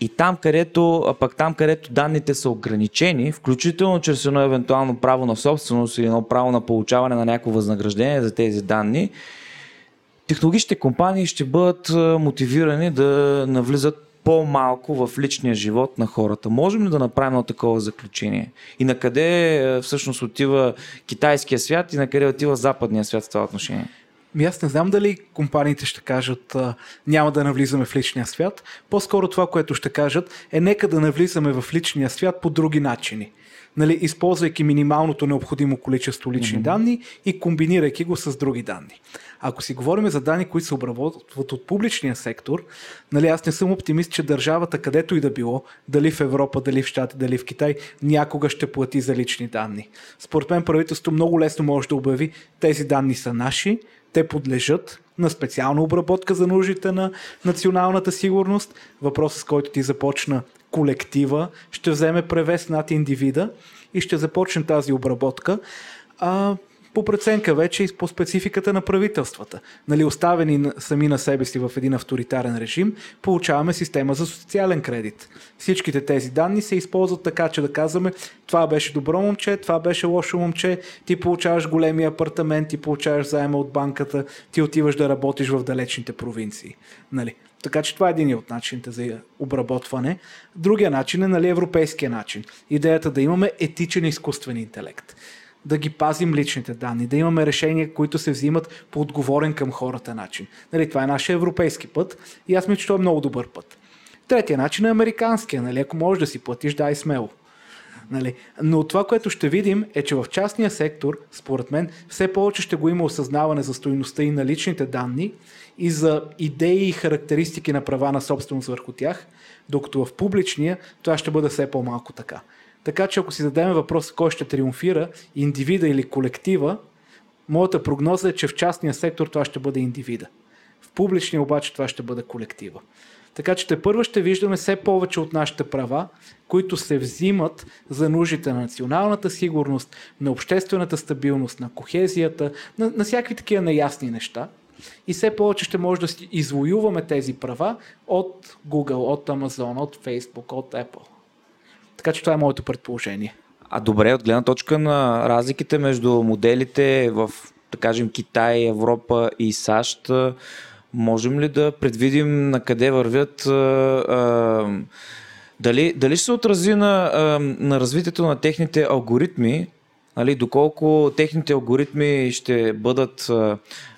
И там, където, пък там, където данните са ограничени, включително чрез едно евентуално право на собственост или едно право на получаване на някакво възнаграждение за тези данни, технологичните компании ще бъдат мотивирани да навлизат по-малко в личния живот на хората. Можем ли да направим такова заключение? И на къде всъщност отива китайския свят и на къде отива западния свят в това отношение? Аз не знам дали компаниите ще кажат няма да навлизаме в личния свят. По-скоро това, което ще кажат е нека да навлизаме в личния свят по други начини. Нали, използвайки минималното необходимо количество лични mm-hmm. данни и комбинирайки го с други данни. Ако си говорим за данни, които се обработват от публичния сектор, нали, аз не съм оптимист, че държавата, където и да било, дали в Европа, дали в Щати, дали в Китай, някога ще плати за лични данни. Според мен правителството много лесно може да обяви, тези данни са наши, те подлежат на специална обработка за нуждите на националната сигурност. Въпросът, с който ти започна колектива, ще вземе превес над индивида и ще започне тази обработка. А, по преценка вече и по спецификата на правителствата. Нали, оставени сами на себе си в един авторитарен режим, получаваме система за социален кредит. Всичките тези данни се използват така, че да казваме това беше добро момче, това беше лошо момче, ти получаваш големия апартамент, ти получаваш заема от банката, ти отиваш да работиш в далечните провинции. Нали? Така че това е един от начините за обработване. Другия начин е, нали, европейския начин. Идеята да имаме етичен изкуствен интелект. Да ги пазим личните данни, да имаме решения, които се взимат по отговорен към хората начин. Нали, това е нашия европейски път и аз мисля, че това е много добър път. Третия начин е американския. Нали, ако можеш да си платиш, дай смело. Нали. Но това, което ще видим е, че в частния сектор, според мен, все повече ще го има осъзнаване за стойността и на личните данни и за идеи и характеристики на права на собственост върху тях, докато в публичния това ще бъде все по-малко така. Така че ако си зададем въпроса кой ще триумфира, индивида или колектива, моята прогноза е, че в частния сектор това ще бъде индивида. В публичния обаче това ще бъде колектива. Така че те първо ще виждаме все повече от нашите права, които се взимат за нуждите на националната сигурност, на обществената стабилност, на кохезията, на, на всякакви такива неясни неща. И все повече ще може да извоюваме тези права от Google, от Amazon, от Facebook, от Apple. Така че това е моето предположение. А добре, от гледна точка на разликите между моделите в, да кажем, Китай, Европа и САЩ, можем ли да предвидим на къде вървят? Дали, дали ще се отрази на, на развитието на техните алгоритми? Нали, доколко техните алгоритми ще бъдат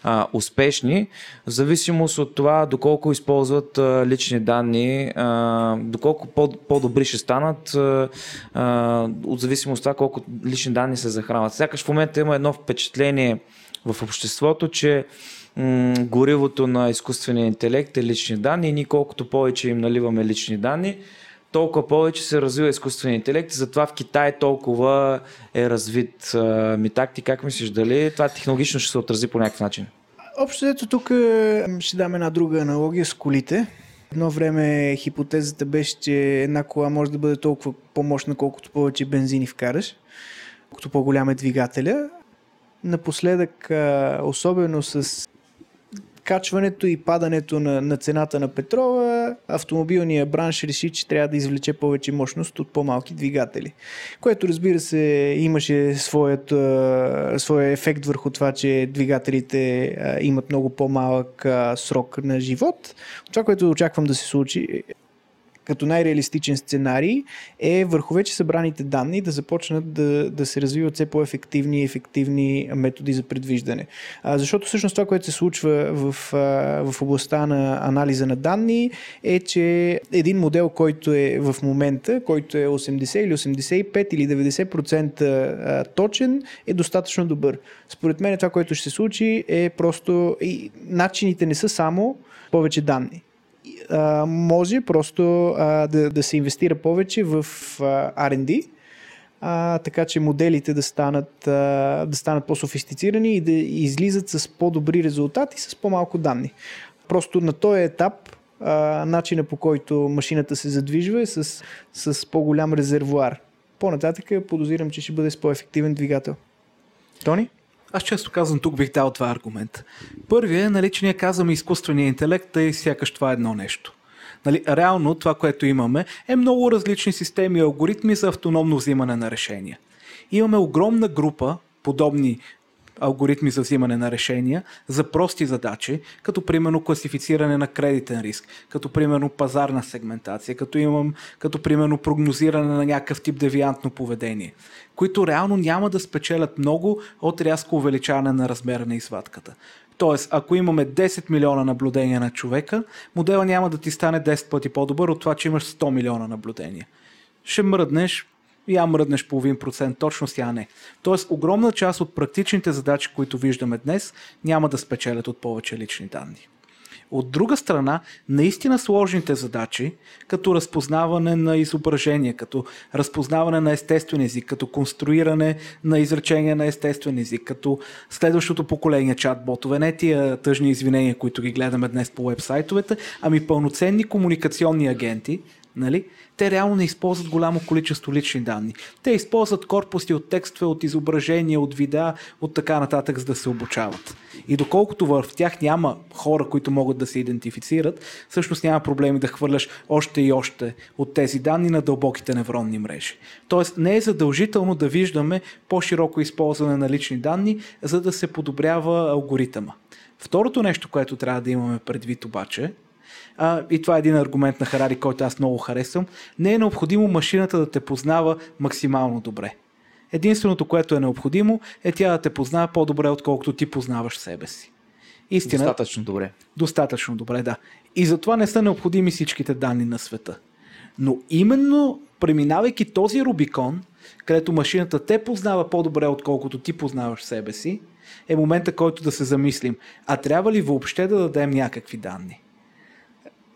а, успешни, в зависимост от това доколко използват а, лични данни, а, доколко по-добри ще станат, а, от зависимост от това колко лични данни се захранват. Сякаш в момента има едно впечатление в обществото, че м- горивото на изкуствения интелект е лични данни и ние колкото повече им наливаме лични данни, толкова повече се развива изкуствен интелект, затова в Китай толкова е развит. Митак, ти как мислиш, дали това технологично ще се отрази по някакъв начин? Общо ето тук ще дам една друга аналогия с колите. Едно време хипотезата беше, че една кола може да бъде толкова по-мощна, колкото повече бензини вкараш, колкото по-голям е двигателя. Напоследък, особено с качването и падането на, на цената на петрола, автомобилният бранш реши, че трябва да извлече повече мощност от по-малки двигатели. Което, разбира се, имаше своят, своя ефект върху това, че двигателите а, имат много по-малък а, срок на живот. Това, което очаквам да се случи като най-реалистичен сценарий, е върху вече събраните данни да започнат да, да се развиват все по-ефективни и ефективни методи за предвиждане. А, защото всъщност това, което се случва в, в областта на анализа на данни, е, че един модел, който е в момента, който е осемдесет или осемдесет и пет или деветдесет процента точен, е достатъчно добър. Според мен това, което ще се случи, е просто и начините не са само повече данни. А, може просто а, да, да се инвестира повече в а, Ар енд Ди, а, така че моделите да станат, а, да станат по-софистицирани и да излизат с по-добри резултати, с по-малко данни. Просто на този етап а, начина, по който машината се задвижва, е с, с по-голям резервуар. По-нататък подозирам, че ще бъде с по-ефективен двигател. Тони? Аз често казвам, тук бих дал два аргумента. Първият е, нали, че ние казваме изкуствения интелект и сякаш това е едно нещо. Нали, реално това, което имаме, е много различни системи и алгоритми за автономно взимане на решения. Имаме огромна група подобни алгоритми за взимане на решения за прости задачи, като примерно класифициране на кредитен риск, като примерно пазарна сегментация, като имам, като примерно прогнозиране на някакъв тип девиантно поведение, които реално няма да спечелят много от рязко увеличаване на размера на извадката. Тоест, ако имаме десет милиона наблюдения на човека, модела няма да ти стане десет пъти по-добър от това, че имаш сто милиона наблюдения. Ще мръднеш, я мръднеш половин процент точност, я не. Тоест, огромна част от практичните задачи, които виждаме днес, няма да спечелят от повече лични данни. От друга страна, наистина сложните задачи, като разпознаване на изображение, като разпознаване на естествен език, като конструиране на изречения на естествен език, като следващото поколение чат-ботове, не тия тъжни извинения, които ги гледаме днес по уебсайтовете, ами пълноценни комуникационни агенти, нали? Те реално не използват голямо количество лични данни. Те използват корпуси от текстове, от изображения, от видеа, от така нататък, за да се обучават. И доколкото в тях няма хора, които могат да се идентифицират, всъщност няма проблеми да хвърляш още и още от тези данни на дълбоките невронни мрежи. Тоест не е задължително да виждаме по-широко използване на лични данни, за да се подобрява алгоритъма. Второто нещо, което трябва да имаме предвид обаче, А, и това е един аргумент на Харари, който аз много харесвам, не е необходимо машината да те познава максимално добре. Единственото, което е необходимо, е тя да те познава по-добре, отколкото ти познаваш себе си. Истина, достатъчно добре. Достатъчно добре, да. И затова не са необходими всичките данни на света. Но именно преминавайки този Рубикон, където машината те познава по-добре, отколкото ти познаваш себе си, е момента, който да се замислим. А трябва ли въобще да дадем някакви данни?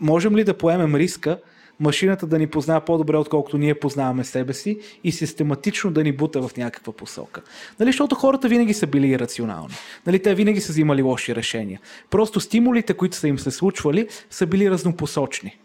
Можем ли да поемем риска машината да ни познава по-добре, отколкото ние познаваме себе си и систематично да ни бута в някаква посока? Нали, защото хората винаги са били ирационални. Нали, те винаги са взимали лоши решения. Просто стимулите, които са им се случвали, са били разнопосочни.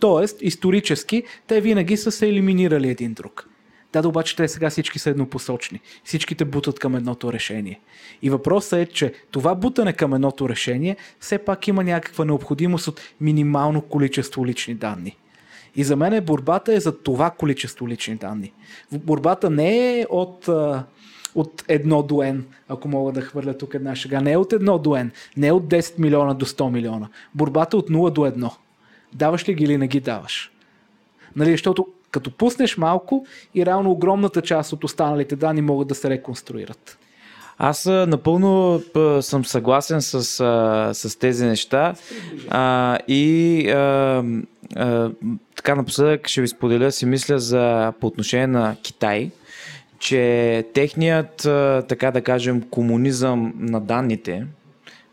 Тоест, исторически, те винаги са се елиминирали един друг. Да, да, обаче те сега всички са еднопосочни. Всичките бутат към едното решение. И въпросът е, че това бутане към едното решение все пак има някаква необходимост от минимално количество лични данни. И за мен борбата е за това количество лични данни. Борбата не е от, от едно до N, ако мога да хвърля тук една шега. Не е от едно до N, не е от десет милиона до сто милиона. Борбата е от нула до едно. Даваш ли ги или не ги даваш? Нали, защото като пуснеш малко и реално огромната част от останалите данни могат да се реконструират. Аз напълно съм съгласен с, с тези неща а, и а, а, така напоследък ще ви споделя си мисля за, по отношение на Китай, че техният, така да кажем, комунизъм на данните,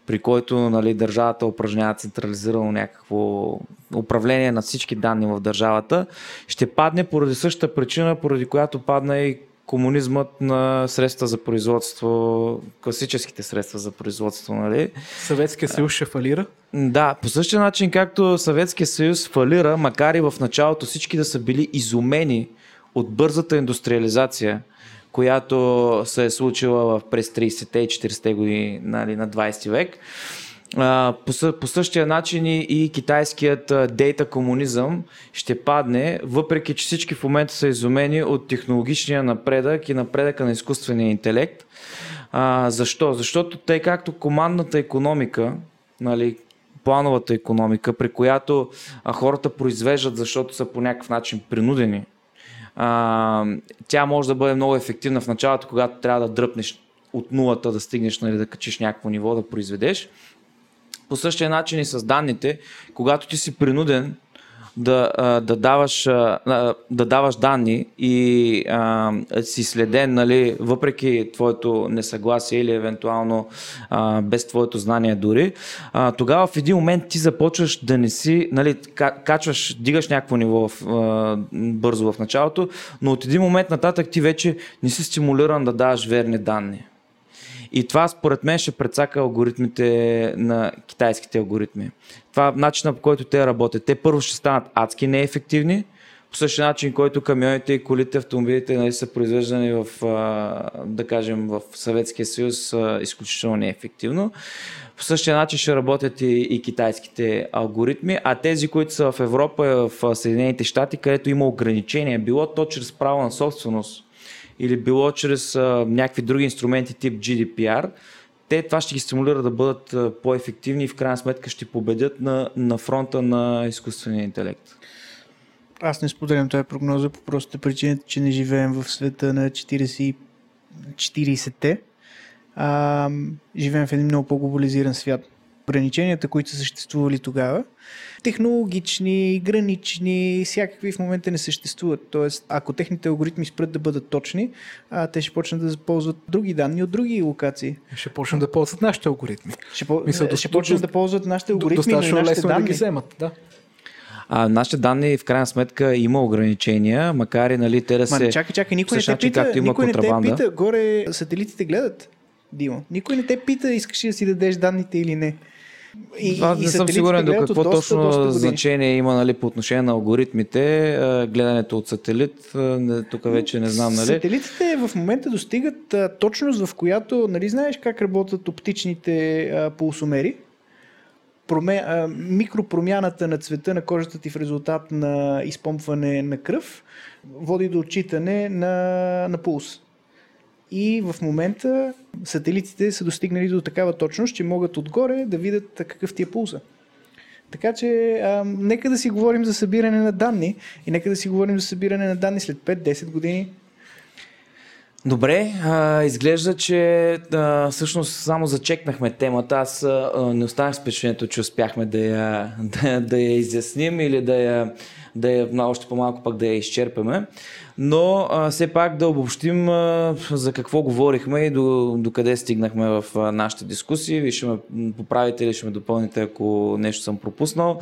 при който, нали, държавата упражнява централизирано някакво управление на всички данни в държавата, ще падне поради същата причина, поради която падна и комунизмът на средства за производство, класическите средства за производство, нали? Съветския съюз ще фалира? Да, по същия начин, както Съветския съюз фалира, макар и в началото всички да са били изумени от бързата индустриализация, която се е случила през трийсетте и четирийсетте години, нали, на двайсети век. По същия начин и китайският дейта комунизъм ще падне, въпреки че всички в момента са изумени от технологичния напредък и напредъка на изкуствения интелект. Защо? Защото тъй както командната икономика, нали, плановата икономика, при която хората произвеждат, защото са по някакъв начин принудени, А, тя може да бъде много ефективна в началото, когато трябва да дръпнеш от нулата, да стигнеш, нали, да качиш някакво ниво, да произведеш. По същия начин и с данните, когато ти си принуден да, да, даваш, да даваш данни и а, си следен, нали, въпреки твоето несъгласие или евентуално а, без твоето знание дори, а, тогава в един момент ти започваш да не си, нали, качваш, дигаш някакво ниво в, а, бързо в началото, но от един момент нататък ти вече не си стимулиран да даваш верни данни. И това според мен ще прецака алгоритмите на китайските алгоритми. Това е начинът, по който те работят. Те първо ще станат адски неефективни, по същия начин, който камионите и колите, автомобилите, нали, са произвеждани в, да кажем, в Съветския съюз изключително неефективно. По същия начин ще работят и, и китайските алгоритми, а тези, които са в Европа и в Съединените щати, където има ограничения, било то чрез право на собственост, или било чрез а, някакви други инструменти тип джи ди пи ар, те това ще ги стимулира да бъдат а, по-ефективни и в крайна сметка ще победят на, на фронта на изкуствения интелект. Аз не споделям тази прогноза по простата причина, че не живеем в света на четирийсетте. А, живеем в един много по-глобализиран свят. Ограниченията, които са съществували тогава, технологични, гранични, всякакви в момента не съществуват. Тоест, ако техните алгоритми спрат да бъдат точни, а, те ще почнат да ползват други данни от други локации. Ще почнат да ползват нашите алгоритми. Ще, по... Мисля, ще до... почнат да ползват нашите алгоритми, достатъчно нашите лесно данни. Да ги вземат, да. А, нашите данни в крайна сметка има ограничения, макар и, нали, те да се... Ма, чакай, чакай, никой не те пита, никой не те пита, горе сателитите гледат. Дима. Никой не те пита, искаш ли да си дадеш данните или не. И, Аз не съм сигурен до какво доста, точно доста значение има, нали, по отношение на алгоритмите. Гледането от сателит, тук вече не знам. Нали. Сателитите в момента достигат точност, в която, нали, знаеш как работят оптичните полусомери. Проме... Микропромяната на цвета на кожата ти в резултат на изпомпване на кръв води до отчитане на, на пулс. И в момента сателитите са достигнали до такава точност, че могат отгоре да видят какъв ти е пулса. Така че а, нека да си говорим за събиране на данни и нека да си говорим за събиране на данни след пет-десет години. Добре, а, изглежда, че а, всъщност само зачекнахме темата. Аз а, не останах с впечатлението, че успяхме да я, да, да я изясним или да я да е още по-малко пък да я изчерпаме. Но а, все пак да обобщим а, за какво говорихме и до, до къде стигнахме в а, нашите дискусии. Вие ще ме поправите или ще ме допълните, ако нещо съм пропуснал.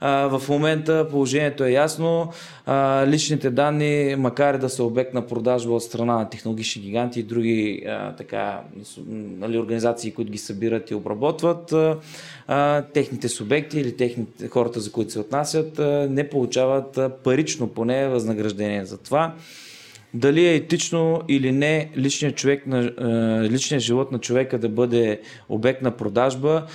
А, в момента положението е ясно. А, личните данни, макар и да са обект на продажба от страна на технологични гиганти и други а, така, нали, организации, които ги събират и обработват, а, а, техните субекти или техните, хората, за които се отнасят, а, не получават а, парично поне възнаграждение за това. Дали е етично или не личният, човек на, личният живот на човека да бъде обект на продажба,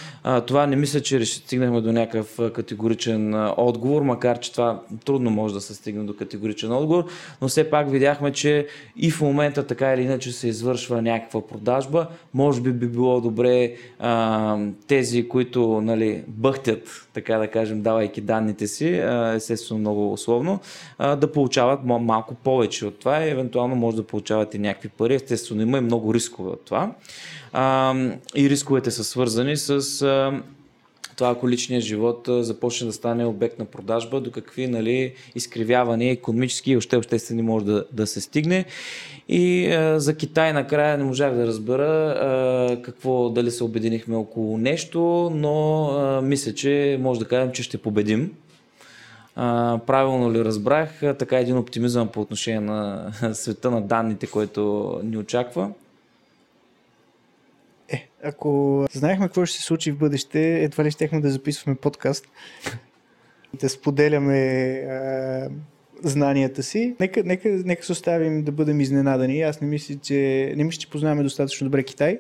това не мисля, че стигнахме до някакъв категоричен отговор, макар че това трудно може да се стигне до категоричен отговор, но все пак видяхме, че и в момента така или иначе се извършва някаква продажба. Може би би било добре а, тези, които нали, бъхтят, така да кажем, давайки данните си, естествено много условно, а, да получават малко повече от това. Евентуално може да получавате някакви пари. Естествено има и много рискове от това. А, и рисковете са свързани с а, това, ако личният живот а, започне да стане обект на продажба, до какви нали, изкривявания икономически и още обществени може да, да се стигне. И а, за Китай накрая не можах да разбера а, какво, дали се обединихме около нещо, но а, мисля, че може да кажем, че ще победим. Uh, правилно ли разбрах, uh, така един оптимизъм по отношение на uh, света на данните, който ни очаква? Е, ако знаехме какво ще се случи в бъдеще, едва ли щехме да записваме подкаст и да споделяме uh, знанията си. Нека, нека, нека се оставим да бъдем изненадани. Аз не мисля, че, не мисля, че познаваме достатъчно добре Китай.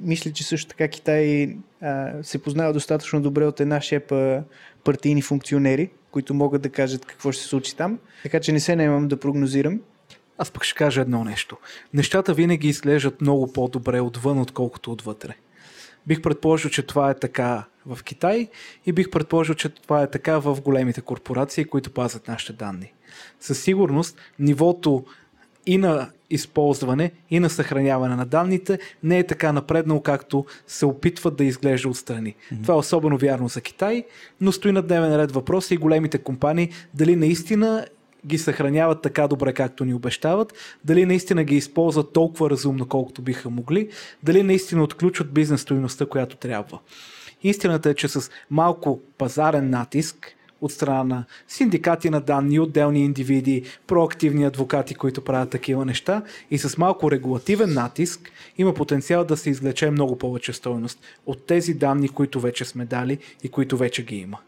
Мисля, че също така Китай uh, се познава достатъчно добре от една шепа партийни функционери, които могат да кажат какво ще се случи там. Така че не се наемам да прогнозирам. Аз пък ще кажа едно нещо. Нещата винаги изглеждат много по-добре отвън, отколкото отвътре. Бих предположил, че това е така в Китай и бих предположил, че това е така в големите корпорации, които пазят нашите данни. Със сигурност нивото и на използване, и на съхраняване на данните не е така напреднал, както се опитват да изглежда отстрани. Mm-hmm. Това е особено вярно за Китай, но стои на дневен ред въпроса и големите компании дали наистина ги съхраняват така добре, както ни обещават, дали наистина ги използват толкова разумно, колкото биха могли, дали наистина отключват бизнес стойността, която трябва. Истината е, че с малко пазарен натиск от страна на синдикати на данни, отделни индивиди, проактивни адвокати, които правят такива неща, и с малко регулативен натиск има потенциал да се извлече много повече стойност от тези данни, които вече сме дали и които вече ги има.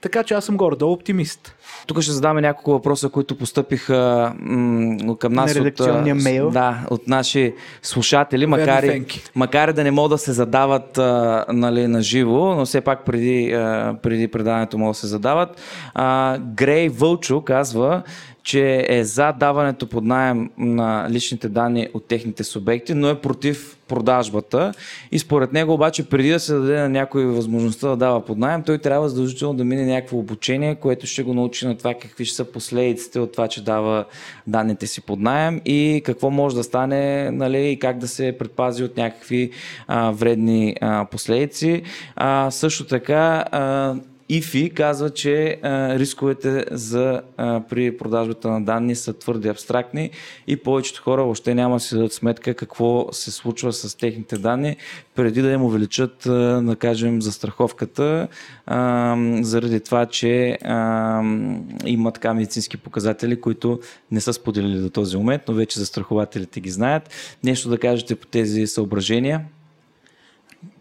Така че аз съм горе-долу оптимист. Тук ще задаме няколко въпроса, които постъпиха м- към нас на редакционния от, мейл. Да, от наши слушатели, макар и, макар и да не могат да се задават а, нали, на живо, но все пак преди, а, преди предаването могат да се задават. А, Грей Вълчо казва, че е за даването под наем на личните данни от техните субекти, но е против продажбата. И според него обаче, преди да се даде на някой възможността да дава под наем, той трябва задължително да мине някакво обучение, което ще го научи на това какви ще са последиците от това, че дава данните си под наем и какво може да стане, нали, и как да се предпази от някакви а, вредни а, последици. А, също така а, ИФИ казва, че а, рисковете за, а, при продажбата на данни са твърде абстрактни и повечето хора въобще няма да си дадат сметка какво се случва с техните данни, преди да им увеличат, а, да кажем, застраховката, а, заради това, че а, има така медицински показатели, които не са споделили до този момент, но вече застрахователите ги знаят. Нещо да кажете по тези съображения?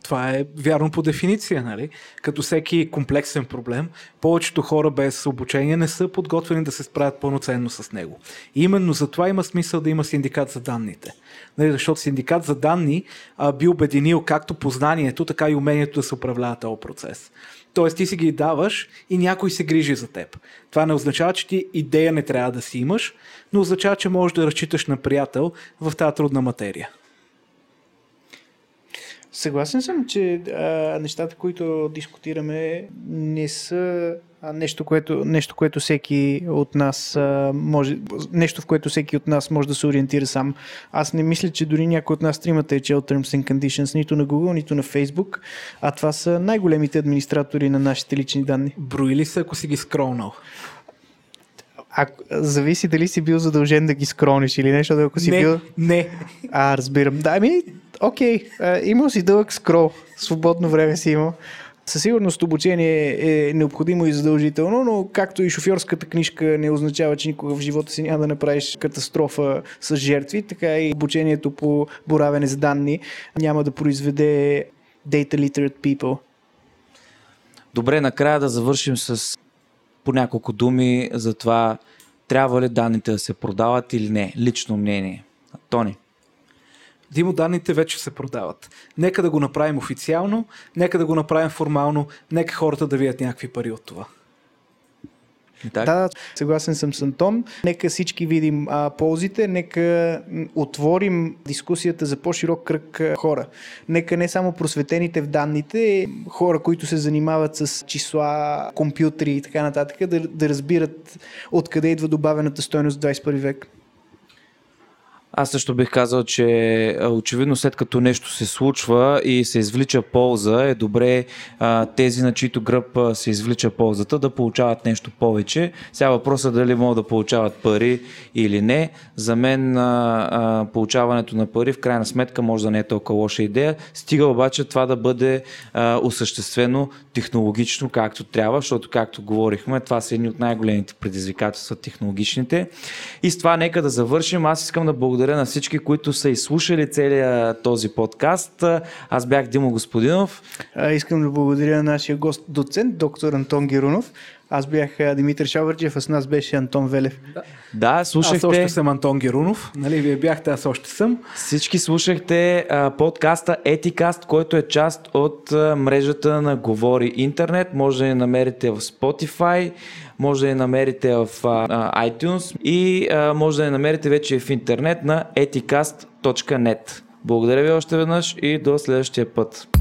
Това е вярно по дефиниция, нали? Като всеки комплексен проблем, повечето хора без обучение не са подготвени да се справят пълноценно с него. И именно за това има смисъл да има синдикат за данните. Нали? Защото синдикат за данни а, би обединил както познанието, така и умението да се управлява този процес. Тоест ти си ги даваш и някой се грижи за теб. Това не означава, че ти идея не трябва да си имаш, но означава, че можеш да разчиташ на приятел в тази трудна материя. Съгласен съм, че а, нещата, които дискутираме, не са нещо, което, нещо, което всеки от нас а, може, нещо, в което всеки от нас може да се ориентира сам. Аз не мисля, че дори някой от нас тримата е чел Terms and Conditions нито на Google, нито на Facebook, а това са най-големите администратори на нашите лични данни. Брои ли са, ако си ги скролнал? А, зависи дали си бил задължен да ги скрониш или нещо, ако си не, бил... Не, а, разбирам. Да, ами, окей. Okay. Имал си дълъг скрол. Свободно време си имал. Със сигурност обучение е необходимо и задължително, но както и шофьорската книжка не означава, че никога в живота си няма да направиш катастрофа с жертви, така и обучението по боравене с данни няма да произведе data literate people. Добре, накрая да завършим с по няколко думи за това трябва ли данните да се продават или не. Лично мнение. Тони. Димо, данните вече се продават. Нека да го направим официално, нека да го направим формално, нека хората да видят някакви пари от това. Так? Да, съгласен съм с Антон. Нека всички видим а, ползите, нека отворим дискусията за по-широк кръг а, хора. Нека не само просветените в данните, хора, които се занимават с числа, компютри и така нататък, да, да разбират откъде идва добавената стойност в двадесет и първи век. Аз също бих казал, че очевидно след като нещо се случва и се извлича полза, е добре тези, на чийто гръб се извлича ползата, да получават нещо повече. Сега въпросът е дали могат да получават пари или не. За мен получаването на пари в крайна сметка може да не е толкова лоша идея. Стига обаче това да бъде осъществено технологично както трябва, защото както говорихме, това са едни от най-големите предизвикателства технологичните. И с това нека да завършим. Аз искам да благодаря на всички, които са изслушали целия този подкаст. Аз бях Димо Господинов. Искам да благодаря на нашия гост доцент, доктор Антон Герунов. Аз бях Димитър Шавърджиев, а с нас беше Антон Велев. Да, слушахте... Аз още съм Антон Герунов. Нали, вие бяхте, аз още съм. Всички слушахте а, подкаста EtiCast, който е част от а, мрежата на Говори Интернет. Може да ни намерите в Spotify, може да ни намерите в а, iTunes и а, може да ни намерите вече в интернет на ети каст точка нет. Благодаря ви още веднъж и до следващия път.